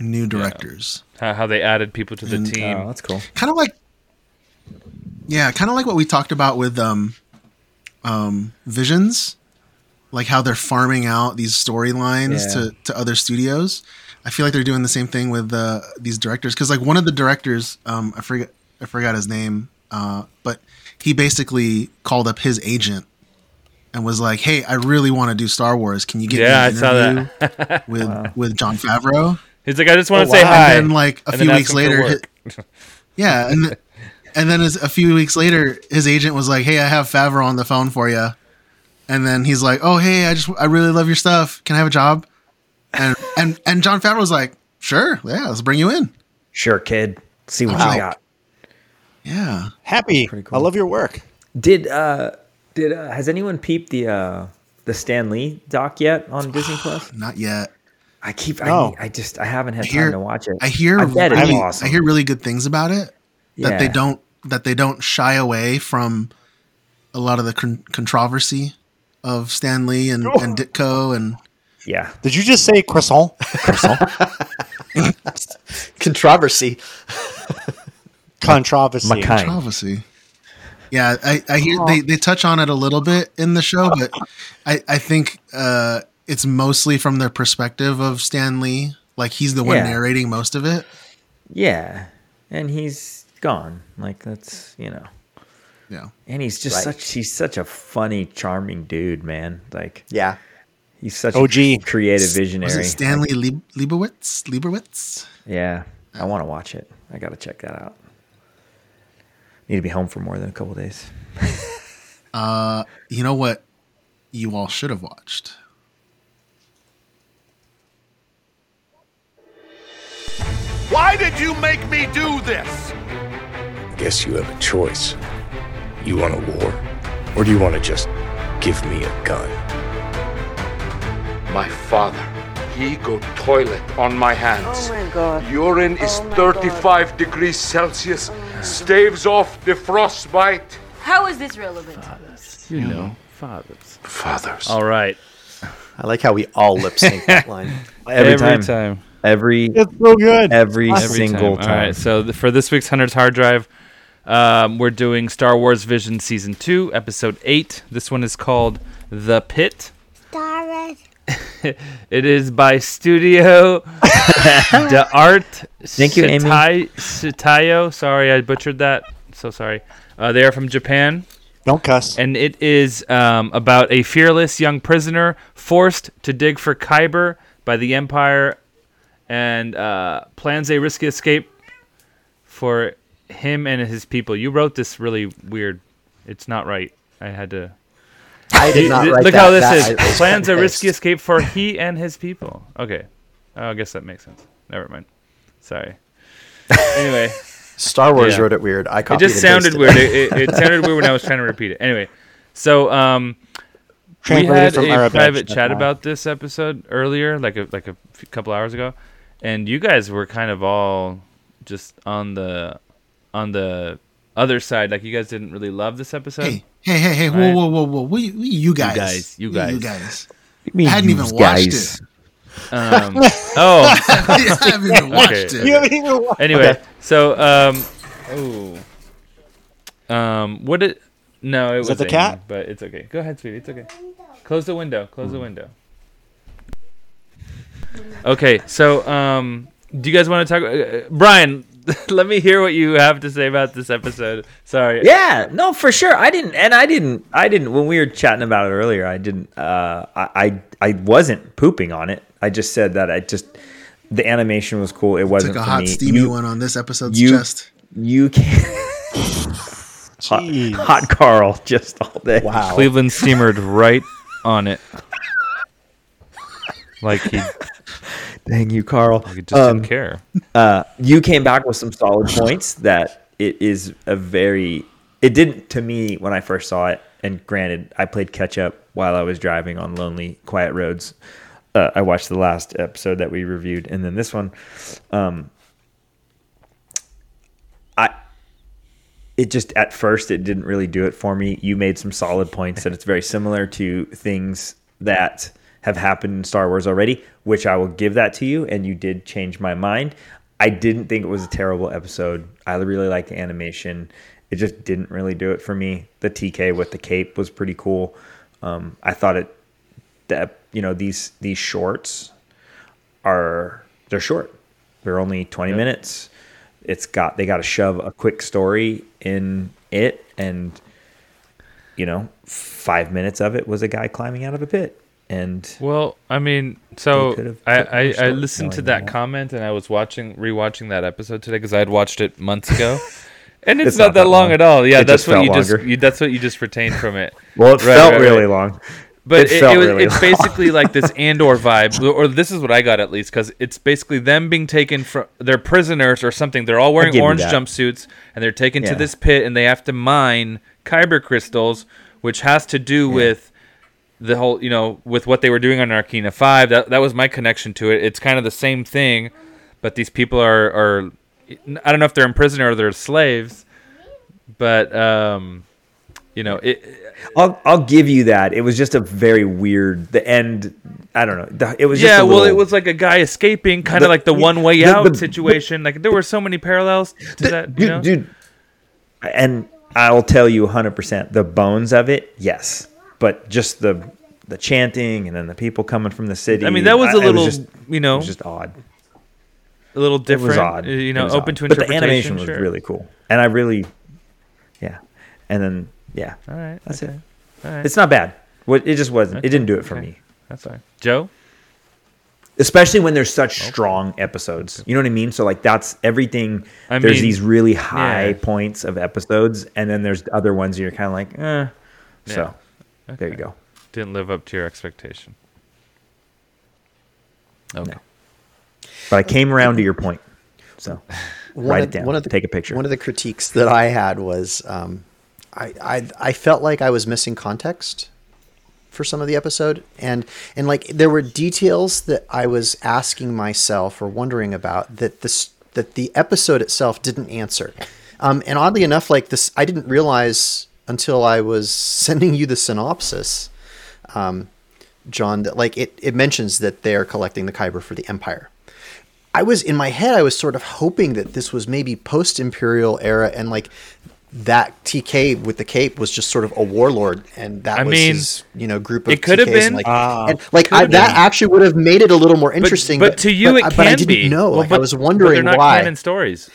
new directors. Yeah. How they added people to the team. Oh, that's cool. Kind of like what we talked about with Visions, like how they're farming out these storylines to other studios. I feel like they're doing the same thing with these directors, because one of the directors, I forgot his name, but he basically called up his agent and was like, "Hey, I really want to do Star Wars. Can you get me an interview with Jon Favreau?" He's like, "I just want to say hi." And then a few weeks later, his agent was like, "Hey, I have Favreau on the phone for you." And then he's like, "Oh, hey, I really love your stuff. Can I have a job?" And Jon Favreau's like, "Sure, yeah, let's bring you in." Sure, kid. See what you got. Yeah. Happy. Cool. I love your work. Did has anyone peeped the Stan Lee doc yet on Disney Plus? Not yet. I haven't had time to watch it. I hear really good things about it. That they don't shy away from a lot of the controversy of Stan Lee and Ditko and. Yeah. Did you just say croissant? Controversy. Controversy. Yeah, I hear they touch on it a little bit in the show, but I think it's mostly from their perspective of Stan Lee. Like, he's the one narrating most of it. Yeah. And he's gone. Like, that's, you know. Yeah. And he's just he's such a funny, charming dude, man. Like, yeah. He's such a creative visionary. Was it Stanley Leibowitz? Yeah. I want to watch it. I got to check that out. Need to be home for more than a couple days. You know what you all should have watched? Why did you make me do this? I guess you have a choice. You want a war? Or do you want to just give me a gun? My father, he go toilet on my hands. Oh my God. Urine is 35 God. Degrees Celsius, staves off the frostbite. How is this relevant? Fathers. You know, fathers. Fathers. All right. I like how we all lip sync that line. Every time. It's so good. Every single time. All right, so for this week's Hunter's Hard Drive, we're doing Star Wars Vision Season 2, Episode 8. This one is called The Pit. Star Wars. It is by Studio d'Arte Shitayo. Sorry, I butchered that. So sorry. They are from Japan. Don't cuss. And it is about a fearless young prisoner forced to dig for Kyber by the Empire and plans a risky escape for him and his people. You wrote this really weird. It's not right. I did not write that. Plans a risky escape for he and his people. Okay. I guess that makes sense. Never mind. Sorry. Anyway. Star Wars wrote it weird. I copied it. Just sounded weird. It sounded weird when I was trying to repeat it. Anyway. So we had a private chat about this episode earlier, like a couple hours ago. And you guys were kind of all just on the other side, like you guys didn't really love this episode. Hey! Right. Whoa! You guys! I hadn't even watched it. I haven't even watched it. You haven't even watched it. Anyway, so what it? No, it was the cat. But it's okay. Go ahead, sweetie. It's okay. Close the window. Okay, so do you guys want to talk, Brian? Let me hear what you have to say about this episode. Sorry. Yeah, no, for sure. I didn't. When we were chatting about it earlier, I didn't. I wasn't pooping on it. I just said that the animation was cool. It wasn't took a for hot me. Steamy you, one on this episode's you, chest. You can't. Hot Carl just all day. Wow. Cleveland steamered right on it. Like he. Dang you, Carl. You just didn't care. You came back with some solid points that it is a very... It didn't, to me, when I first saw it, and granted, I played catch-up while I was driving on lonely, quiet roads. I watched the last episode that we reviewed, and then this one. At first, it didn't really do it for me. You made some solid points that it's very similar to things that... have happened in Star Wars already, which I will give that to you, and you did change my mind. I didn't think it was a terrible episode. I really liked the animation. It just didn't really do it for me. The TK with the cape was pretty cool. I thought these shorts they're short. They're only 20 minutes. They got to shove a quick story in it, and 5 minutes of it was a guy climbing out of a pit. And well, I mean, so I listened to that comment, and I was rewatching that episode today because I had watched it months ago, and it's not that long at all. Yeah, that's what you just retained from it. Well, it felt really long. But it's basically like this Andor vibe, or this is what I got at least, because it's basically them being taken from their prisoners or something. They're all wearing orange jumpsuits, and they're taken to this pit, and they have to mine Kyber crystals, which has to do with the whole, you know, with what they were doing on Arcana 5. That was my connection to it. It's kind of the same thing, but these people are I don't know if they're in prison or they're slaves, but you know, I'll give you that. It was just a very weird, the end. I don't know. It was just it was like a guy escaping, kind of like the one way out situation. Like there were so many parallels to that. You know? Dude, and I'll tell you 100% the bones of it. Yes, but just the chanting and then the people coming from the city. I mean, that was a little, was just, you know, it was just odd. A little different. It was odd. You know, open to interpretation. But the animation was really cool, and I really, and then. Yeah. All right. That's okay. It. All right. It's not bad. It just wasn't. Okay. It didn't do it for me. That's all right. Joe? Especially when there's such strong episodes. You know what I mean? So, like, that's everything. There's these really high points of episodes, and then there's other ones you're kind of like, eh. Yeah. So, there you go. Didn't live up to your expectation. Okay. No. But I came around to your point. So, write it down. Take a picture. One of the critiques that I had was... I felt like I was missing context for some of the episode, and like there were details that I was asking myself or wondering about that the episode itself didn't answer. And oddly enough, like this, I didn't realize until I was sending you the synopsis, John, that like it mentions that they are collecting the Kyber for the Empire. I was in my head, I was sort of hoping that this was maybe post-Imperial era and like. That TK with the cape was just sort of a warlord, and that his, you know, group of TKs. It could have been, that actually would have made it a little more interesting. But to you, it can be. I didn't know. I was wondering why. They're not canon stories.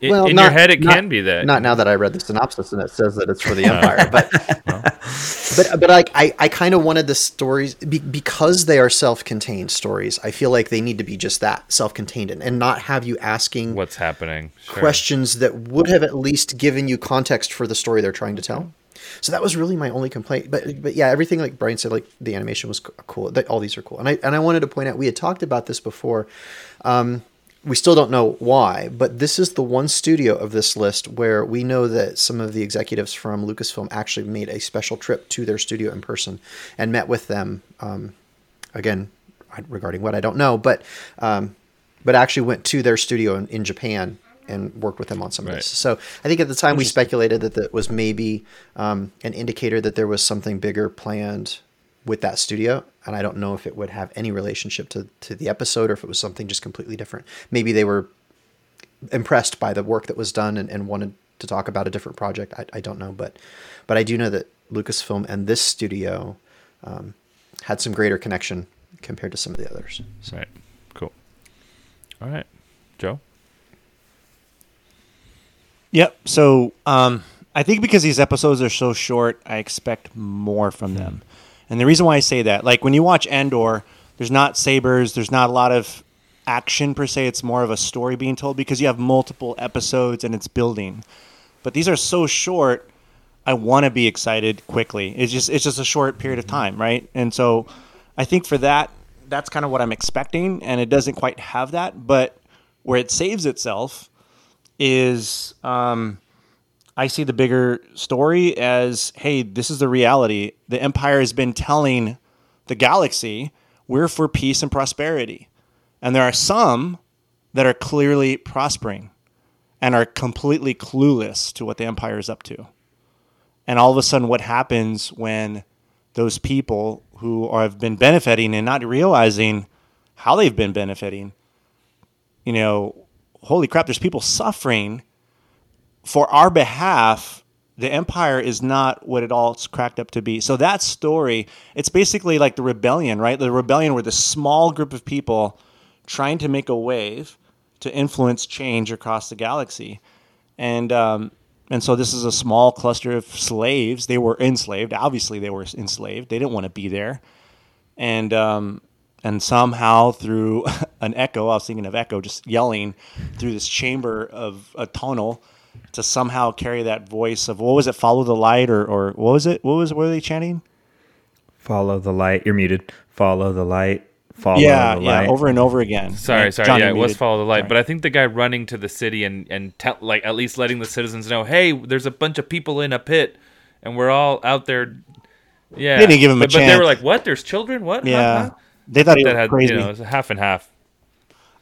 In your head, it can be that. Not now that I read the synopsis and it says that it's for the Empire. But like I kind of wanted the stories because they are self-contained stories. I feel like they need to be just that, self-contained, and not have you asking what's happening questions that would have at least given you context for the story they're trying to tell. So that was really my only complaint. But yeah, everything like Brian said, like the animation was cool. All these are cool, and I wanted to point out we had talked about this before. We still don't know why, but this is the one studio of this list where we know that some of the executives from Lucasfilm actually made a special trip to their studio in person and met with them. Again, regarding what I don't know, but actually went to their studio in Japan and worked with them on some of this. So I think at the time we speculated that that was maybe an indicator that there was something bigger planned with that studio. And I don't know if it would have any relationship to the episode or if it was something just completely different. Maybe they were impressed by the work that was done and wanted to talk about a different project. I don't know, but I do know that Lucasfilm and this studio had some greater connection compared to some of the others. So. Right. Cool. All right. Joe? Yep. So I think because these episodes are so short, I expect more from them. And the reason why I say that, like when you watch Andor, there's not sabers, there's not a lot of action per se. It's more of a story being told because you have multiple episodes and it's building. But these are so short, I want to be excited quickly. It's just a short period of time, right? And so I think for that, that's kind of what I'm expecting, and it doesn't quite have that. But where it saves itself is I see the bigger story as, hey, this is the reality. The Empire has been telling the galaxy we're for peace and prosperity. And there are some that are clearly prospering and are completely clueless to what the Empire is up to. And all of a sudden, what happens when those people who have been benefiting and not realizing how they've been benefiting, you know, holy crap, there's people suffering for our behalf. The Empire is not what it all cracked up to be. So that story, it's basically like the rebellion, right? The rebellion were the small group of people trying to make a wave to influence change across the galaxy. And so this is a small cluster of slaves. They were enslaved. Obviously, they were enslaved. They didn't want to be there. And somehow through an echo, I was thinking of Echo just yelling through this chamber of a tunnel, to somehow carry that voice of, what was it? Follow the light, or what was it? What were they chanting? Follow the light. You're muted. Follow the light. Follow the light. Yeah, over and over again. Sorry. John, it was follow the light. Sorry. But I think the guy running to the city and at least letting the citizens know, hey, there's a bunch of people in a pit, and we're all out there. Yeah. They didn't give him a chance. But they were like, what? There's children? What? Yeah. Huh? They thought he was crazy. It was half and half.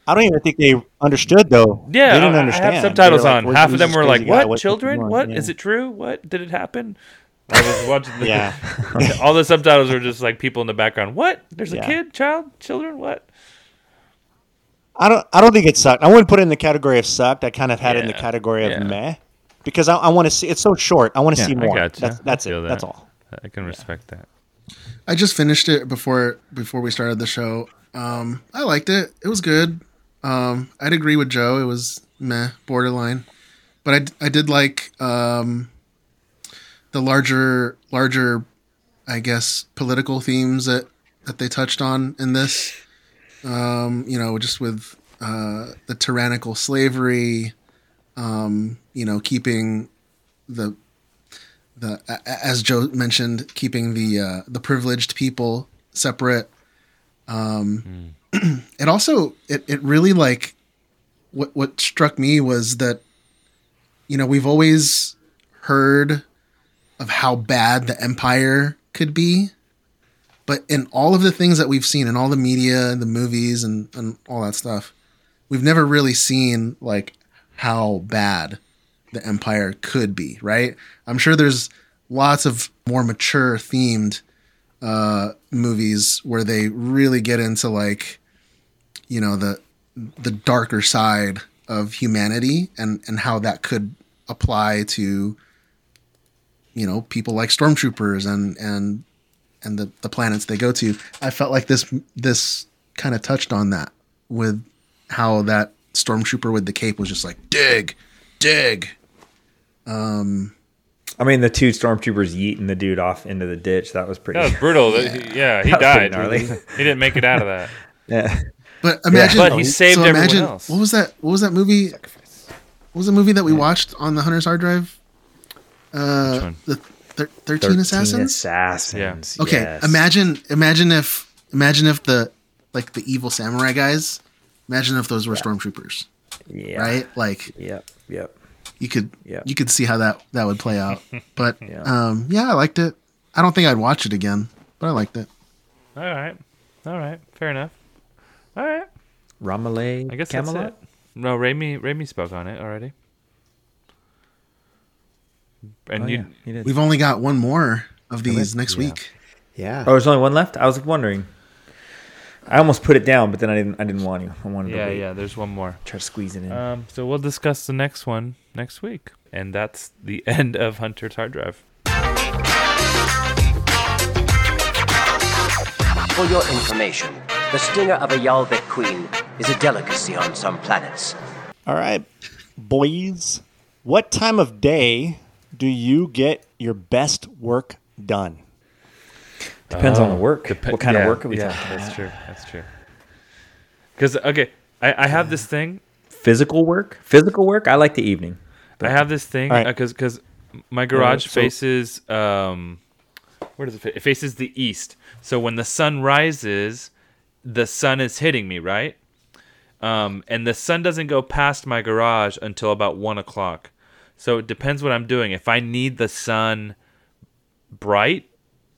I don't even think they understood, though. Yeah, they didn't understand. I have subtitles on. Like, half of them were like, what? What's children? What? Yeah. Is it true? What? Did it happen? I was watching the... Yeah. All the subtitles were just like people in the background. What? There's a kid? Child? Children? What? I don't think it sucked. I wouldn't put it in the category of sucked. I kind of had it in the category of meh. Because I want to see... It's so short. I want to see more. That's it. That. That's all. I can respect that. I just finished it before we started the show. I liked it. It was good. I'd agree with Joe. It was meh, borderline. But I did like the larger, I guess, political themes that they touched on in this. Just with the tyrannical slavery, keeping the as Joe mentioned, keeping the privileged people separate. It also, it really, like, what struck me was that, we've always heard of how bad the empire could be, but in all of the things that we've seen in all the media, the movies and all that stuff, we've never really seen like how bad the empire could be. Right. I'm sure there's lots of more mature themed, movies where they really get into like, the darker side of humanity and how that could apply to, people like stormtroopers and the planets they go to. I felt like this kind of touched on that with how that stormtrooper with the cape was just like, dig. The two stormtroopers yeeting the dude off into the ditch. That was pretty... That was brutal. Yeah, he died. He didn't make it out of that. Yeah. But imagine... But he saved everyone else. What was that movie? Sacrifice. What was the movie that we watched on the Hunter's hard drive? Which one? The 13 Assassins? Yeah. Okay, yes. Imagine if the evil samurai guys, imagine if those were stormtroopers. Yeah. Right? Like... Yep. You could see how that would play out, but I liked it. I don't think I'd watch it again, but I liked it. All right, fair enough. All right, Ramalay, I guess Camelot? That's it. No, Ramey spoke on it already. And he did. We've only got one more of these next week. Yeah. Oh, there's only one left? I was wondering. I almost put it down, but then I didn't want to. I wanted to wait. Yeah, there's one more. Try to squeeze it in. So we'll discuss the next one next week. And that's the end of Hunter's Hard Drive. For your information, the stinger of a Yalvik queen is a delicacy on some planets. All right, boys. What time of day do you get your best work done? Depends on the work. What kind of work are we talking about? That's true. Because, I have this thing. Physical work? I like the evening. But I have this thing because my garage faces, where does it face? It faces the east. So when the sun rises, the sun is hitting me, right? And the sun doesn't go past my garage until about 1 o'clock. So it depends what I'm doing. If I need the sun bright,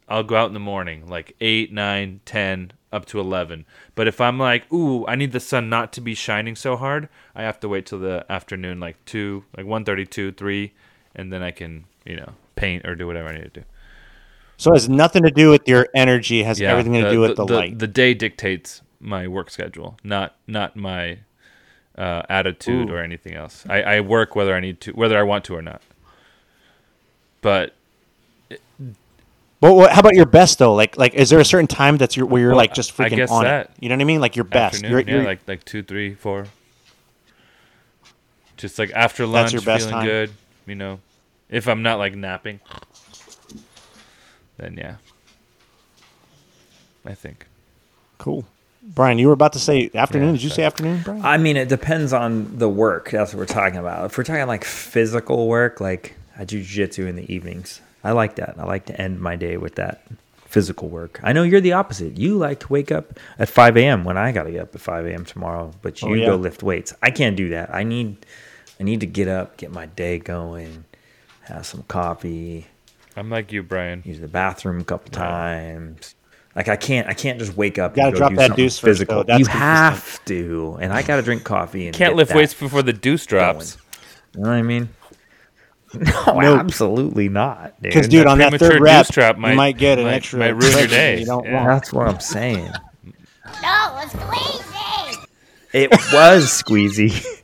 I'll go out in the morning, like 8, 9, 10, up to 11. But if I'm like, ooh, I need the sun not to be shining so hard, I have to wait till the afternoon, like 2, like 1:30, 2, 3, and then I can, paint or do whatever I need to do. So it has nothing to do with your energy. It has everything to do with the light. The day dictates my work schedule, not my attitude or anything else. I work whether I need to, whether I want to or not. But... Well, how about your best though? Like, is there a certain time that's where you're like just freaking on it? You know what I mean? Like your best. You're like 2, 3, 4. Just like after lunch, that's your best feeling time. Good. If I'm not like napping, then I think. Cool, Brian. You were about to say afternoon. Did you say afternoon, Brian? I mean, it depends on the work. That's what we're talking about. If we're talking like physical work, like I do jiu-jitsu in the evenings. I like that. I like to end my day with that physical work. I know you're the opposite. You like to wake up at 5 a.m. when I got to get up at 5 a.m. tomorrow, but you go lift weights. I can't do that. I need to get up, get my day going, have some coffee. I'm like you, Brian. Use the bathroom a couple times. Like I can't just wake up. You gotta drop that deuce physical. First, you have to, and I gotta drink coffee. And can't lift weights before the deuce drops. You know what I mean? No, absolutely not, dude. Because, dude, on that third rep, you might get an extra. Might ruin your day. You don't want. That's what I'm saying. No, it's squeezy. It was squeezy.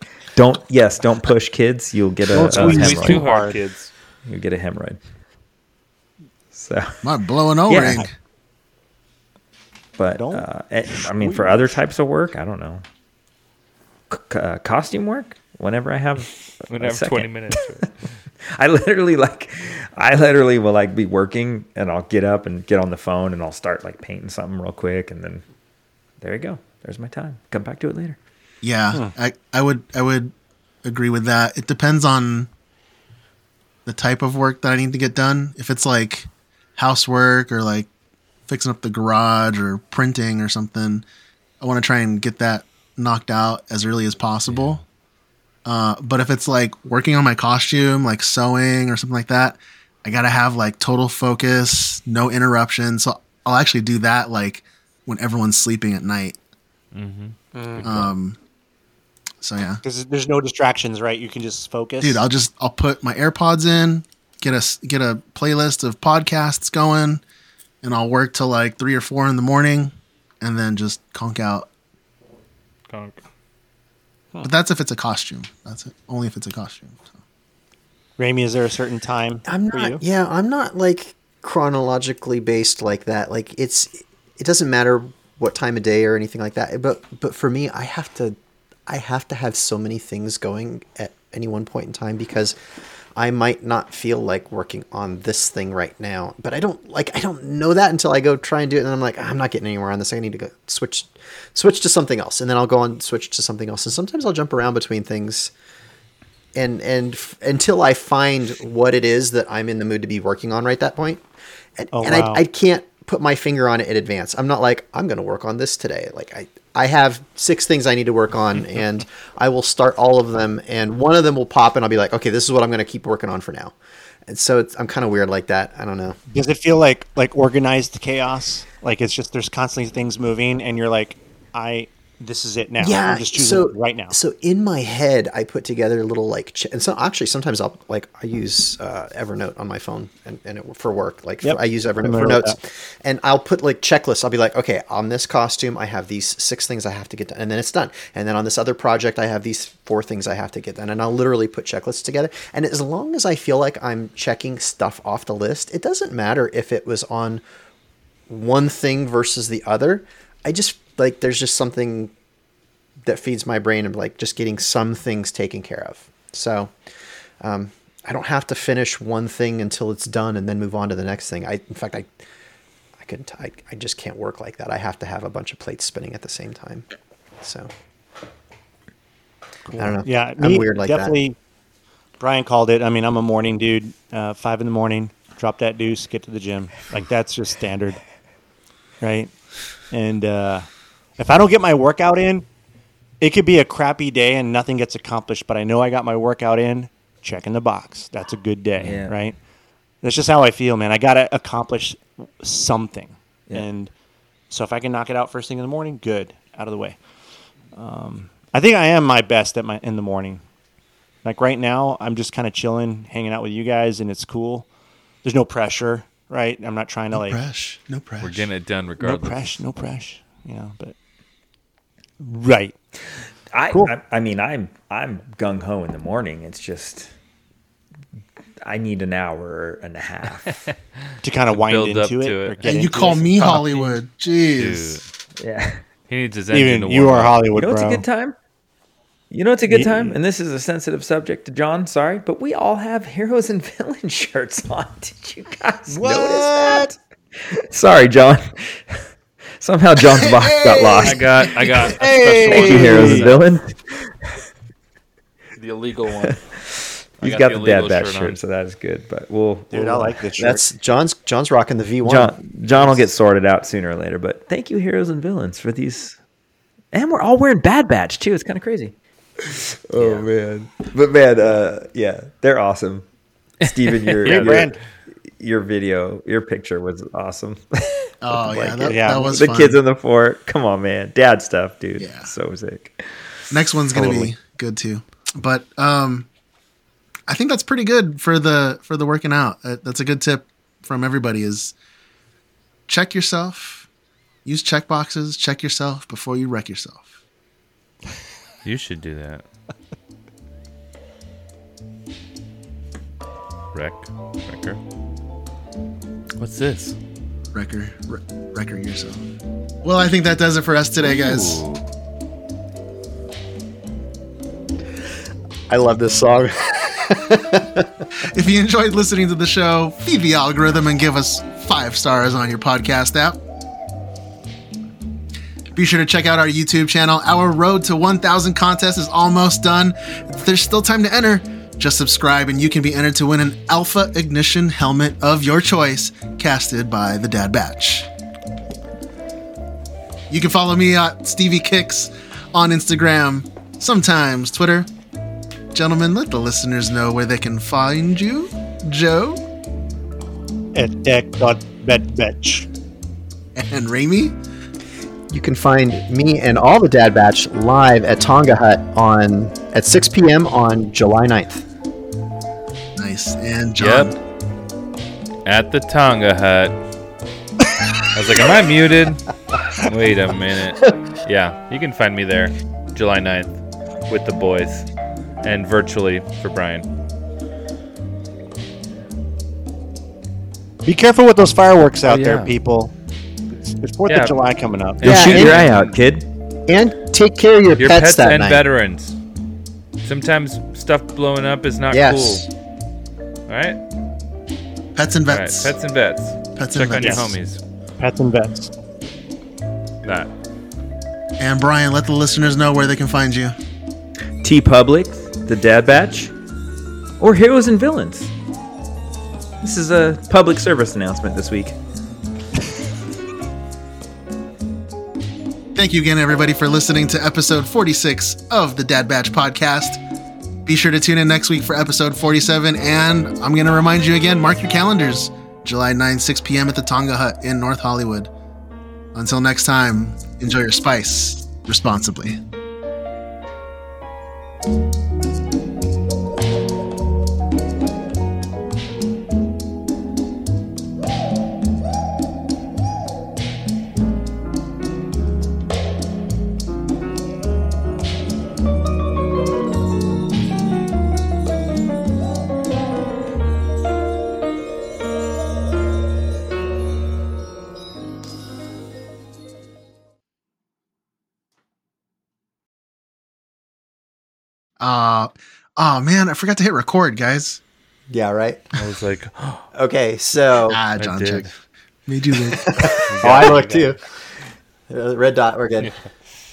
Don't push, kids. You'll get a hemorrhoid. Too hard, kids. You'll get a hemorrhoid. So might blow an O-ring. But, I mean, for other types of work, I don't know. Costume work? Whenever I have 20 minutes. I literally will, like, be working, and I'll get up and get on the phone, and I'll start, like, painting something real quick, and then there you go. There's my time. Come back to it later. Yeah, huh. I would agree with that. It depends on the type of work that I need to get done. If it's, like, housework or, like, fixing up the garage or printing or something, I want to try and get that knocked out as early as possible. Yeah. But if it's like working on my costume, like sewing or something like that, I got to have like total focus, no interruptions. So I'll actually do that like when everyone's sleeping at night. Mm-hmm. So yeah. Because there's no distractions, right? You can just focus. Dude, I'll put my AirPods in, get a playlist of podcasts going, and I'll work till like 3 or 4 in the morning and then just conk out. Huh. But that's if it's a costume. That's it. Only if it's a costume. So. Ramey, is there a certain time for you? Yeah, I'm not like chronologically based like that. Like it doesn't matter what time of day or anything like that. But for me, I have to have so many things going at any one point in time because I might not feel like working on this thing right now, but I don't know that until I go try and do it. And I'm like, I'm not getting anywhere on this. I need to go switch to something else. And then I'll go on, switch to something else. And sometimes I'll jump around between things and until I find what it is that I'm in the mood to be working on right that point. And I can't put my finger on it in advance. I'm not like, I'm going to work on this today. Like I have 6 things I need to work on, and I will start all of them, and one of them will pop, and I'll be like, okay, this is what I'm going to keep working on for now. And so I'm kind of weird like that. I don't know. Does it feel like organized chaos? Like it's just there's constantly things moving, and you're like, this is it now. Yeah, I'm just choosing it right now. So in my head, I put together a little like, and so actually sometimes I'll like, I use Evernote on my phone and it, for work. Like I use Evernote for notes, and I'll put like checklists. I'll be like, okay, on this costume, I have these 6 things I have to get done, and then it's done. And then on this other project, I have these 4 things I have to get done, and I'll literally put checklists together. And as long as I feel like I'm checking stuff off the list, it doesn't matter if it was on one thing versus the other. I just like there's just something that feeds my brain of like just getting some things taken care of. So I don't have to finish one thing until it's done and then move on to the next thing. I just can't work like that. I have to have a bunch of plates spinning at the same time. So cool. I don't know. Yeah, I'm weird like definitely, that. Brian called it. I mean, I'm a morning dude. 5 in the morning, drop that deuce, get to the gym. Like that's just standard, right? And if I don't get my workout in, it could be a crappy day and nothing gets accomplished. But I know I got my workout in, checking the box. That's a good day, right? That's just how I feel, man. I got to accomplish something. Yeah. And so if I can knock it out first thing in the morning, good, out of the way. I think I am my best in the morning. Like right now, I'm just kind of chilling, hanging out with you guys, and it's cool. There's no pressure. Right, I'm not trying to like. No pressure. We're getting it done regardless. No pressure. You know, but right. Cool. I mean, I'm gung ho in the morning. It's just I need an hour and a half to kind of wind into it. And you call me Hollywood? Jeez. Dude. Yeah. He needs his engine to warm. You are Hollywood. You know, it's a good time. You know, it's a good time, and this is a sensitive subject to John, sorry, but we all have heroes and villains shirts on. Did you guys notice that? Sorry, John. Somehow John's box got lost. I got a special one. Heroes and villains. The illegal one. He's got the Bad Batch shirt, so that is good. But dude, I like this shirt. That's John's rocking the V1. John will get sorted out sooner or later. But thank you, heroes and villains, for these. And we're all wearing Bad Batch too. It's kind of crazy. Oh yeah. Man, but man, yeah, they're awesome. Steven, your video, your picture was awesome. Oh yeah, that was the kids in the fort. Come on, man, dad stuff, dude. Yeah, so sick. Next one's gonna be good too. But I think that's pretty good for the working out. That's a good tip from everybody: is check yourself, use check boxes, check yourself before you wreck yourself. You should do that. Wrecker. What's this? Wrecker yourself. Well, I think that does it for us today, guys. Ooh. I love this song. If you enjoyed listening to the show, feed the algorithm and give us 5 stars on your podcast app. Be sure to check out our YouTube channel. Our Road to 1,000 contest is almost done. There's still time to enter. Just subscribe and you can be entered to win an Alpha Ignition helmet of your choice, casted by the Dad Batch. You can follow me at Stevie Kicks on Instagram, sometimes Twitter. Gentlemen, let the listeners know where they can find you. Joe? At tech.badbatch. And Ramey? You can find me and all the Dad Batch live at Tonga Hut at 6 p.m. on July 9th. Nice. And John? Yep. At the Tonga Hut. I was like, am I muted? Wait a minute. Yeah, you can find me there July 9th with the boys and virtually for Brian. Be careful with those fireworks out there, people. It's 4th of July coming up. Yeah, shoot your eye out, kid. And take care of your pets that and night. Veterans. Sometimes stuff blowing up is not cool. All right? Pets and vets. Right. Pets and vets. Pets Check and on vets. Your homies. Pets and vets. That. And Brian, let the listeners know where they can find you. T-Public, the Dad Batch, or Heroes and Villains. This is a public service announcement this week. Thank you again, everybody, for listening to episode 46 of the Dad Batch podcast. Be sure to tune in next week for episode 47. And I'm going to remind you again, mark your calendars, July 9, 6 p.m. at the Tonga Hut in North Hollywood. Until next time, enjoy your spice responsibly. Oh man, I forgot to hit record, guys. Yeah, right. I was like, okay, so John checked. Me do this. Oh, I looked too. Red dot, we're good. Yeah.